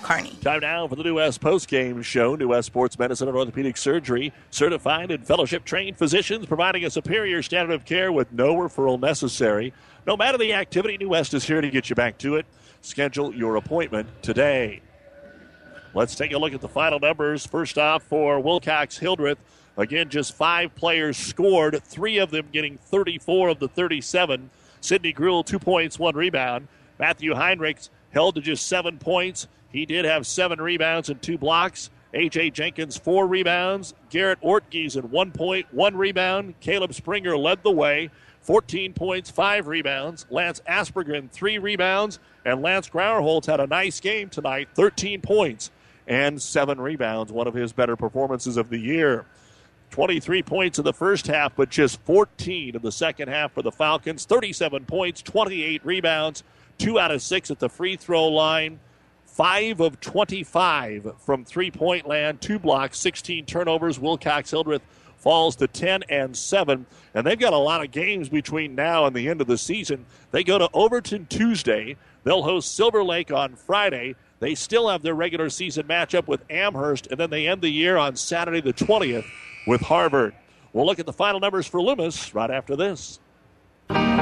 Kearney. Time now for the New West postgame show. New West Sports Medicine and Orthopedic Surgery, certified and fellowship-trained physicians providing a superior standard of care with no referral necessary. No matter the activity, New West is here to get you back to it. Schedule your appointment today. Let's take a look at the final numbers. First off, for Wilcox-Hildreth, again, just 5 players scored, 3 of them getting 34 of the 37. Sidney Gruel, 2 points, 1 rebound. Matthew Heinrichs held to just 7 points. He did have 7 rebounds and 2 blocks. A.J. Jenkins, 4 rebounds. Garrett Ortgiesen, 1 point, 1 rebound. Caleb Springer led the way, 14 points, 5 rebounds. Lance Aspergren, 3 rebounds. And Lance Grauerholz had a nice game tonight, 13 points and 7 rebounds, one of his better performances of the year. 23 points in the first half, but just 14 in the second half for the Falcons. 37 points, 28 rebounds, 2 out of 6 at the free throw line. 5 of 25 from three-point land, 2 blocks, 16 turnovers. Wilcox-Hildreth falls to 10-7, and they've got a lot of games between now and the end of the season. They go to Overton Tuesday. They'll host Silver Lake on Friday. They still have their regular season matchup with Amherst, and then they end the year on Saturday the 20th with Harvard. We'll look at the final numbers for Loomis right after this.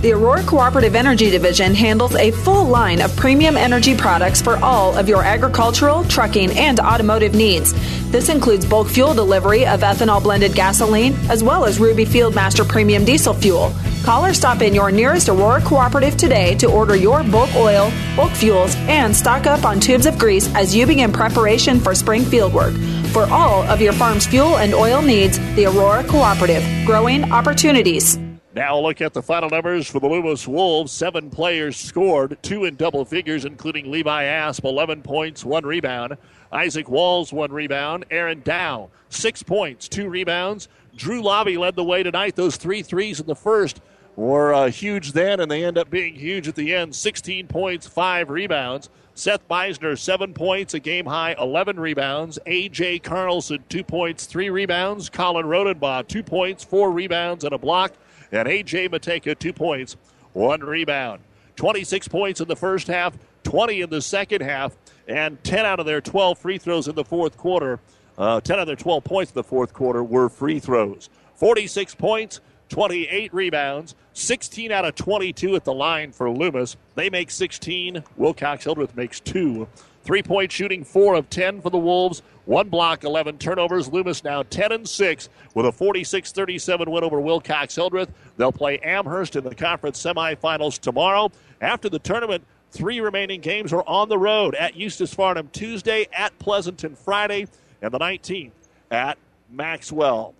The Aurora Cooperative Energy Division handles a full line of premium energy products for all of your agricultural, trucking, and automotive needs. This includes bulk fuel delivery of ethanol-blended gasoline, as well as Ruby Fieldmaster Premium Diesel Fuel. Call or stop in your nearest Aurora Cooperative today to order your bulk oil, bulk fuels, and stock up on tubes of grease as you begin preparation for spring fieldwork. For all of your farm's fuel and oil needs, the Aurora Cooperative, growing opportunities. Now look at the final numbers for the Loomis Wolves. 7 players scored, 2 in double figures, including Levi Asp, 11 points, 1 rebound. Isaac Walls, 1 rebound. Aaron Dow, 6 points, 2 rebounds. Drew Lauby led the way tonight. Those 3 threes in the first were huge then, and they end up being huge at the end. 16 points, 5 rebounds. Seth Beisner, 7 points, a game-high 11 rebounds. A.J. Carlson, 2 points, 3 rebounds. Colin Rodenbaugh, 2 points, 4 rebounds, and a block. And A.J. Mateka, 2 points, 1 rebound. 26 points in the first half, 20 in the second half, and 10 out of their 12 free throws in the fourth quarter. 10 out of their 12 points in the fourth quarter were free throws. 46 points, 28 rebounds, 16 out of 22 at the line for Loomis. They make 16. Wilcox-Hildreth makes 2. 3-point shooting, 4 of 10 for the Wolves. 1 block, 11 turnovers. Loomis now 10-6 with a 46-37 win over Wilcox-Hildreth. They'll play Amherst in the conference semifinals tomorrow. After the tournament, Three remaining games are on the road at Eustis-Farnam Tuesday, at Pleasanton Friday, and the 19th at Maxwell.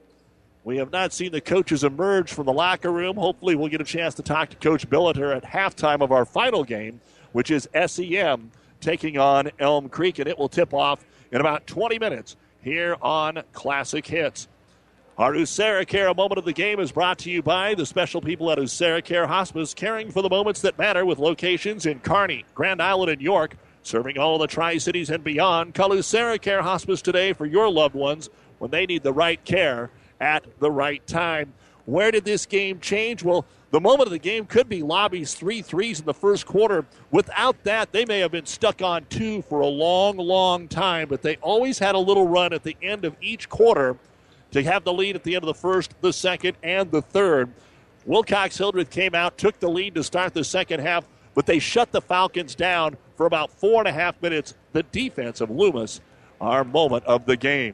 We have not seen the coaches emerge from the locker room. Hopefully we'll get a chance to talk to Coach Billiter at halftime of our final game, which is SEM taking on Elm Creek, and it will tip off in about 20 minutes here on Classic Hits. Our UseraCare A Moment of the Game is brought to you by the special people at UseraCare Hospice, caring for the moments that matter with locations in Kearney, Grand Island, and York, serving all the Tri-Cities and beyond. Call UseraCare Hospice today for your loved ones when they need the right care at the right time. Where did this game change? Well, the moment of the game could be Lobby's 3 threes in the first quarter. Without that, they may have been stuck on 2 for a long, long time, but they always had a little run at the end of each quarter to have the lead at the end of the first, the second, and the third. Wilcox-Hildreth came out, took the lead to start the second half, but they shut the Falcons down for about 4.5 minutes. The defense of Loomis, our moment of the game.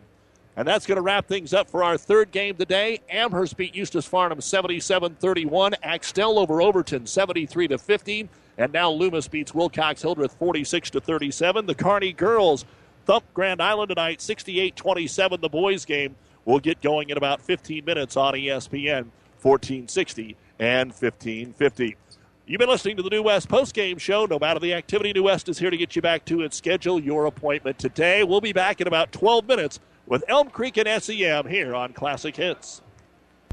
And that's going to wrap things up for our third game today. Amherst beat Eustis-Farnam 77-31. Axtell over Overton 73-50. And now Loomis beats Wilcox-Hildreth 46-37. The Kearney girls thump Grand Island tonight 68-27. The boys game will get going in about 15 minutes on ESPN 1460 and 1550. You've been listening to the New West postgame show. No matter the activity, New West is here to get you back to and schedule your appointment today. We'll be back in about 12 minutes with Elm Creek and SEM here on Classic Hits.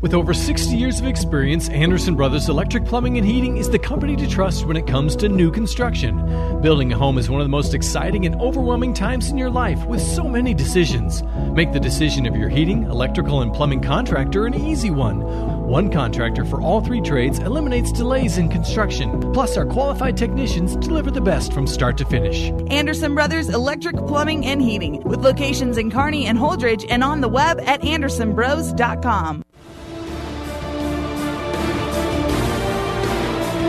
With over 60 years of experience, Anderson Brothers Electric Plumbing and Heating is the company to trust when it comes to new construction. Building a home is one of the most exciting and overwhelming times in your life with so many decisions. Make the decision of your heating, electrical, and plumbing contractor an easy one. One contractor for all 3 trades eliminates delays in construction. Plus, our qualified technicians deliver the best from start to finish. Anderson Brothers Electric Plumbing and Heating, with locations in Kearney and Holdridge, and on the web at andersonbros.com.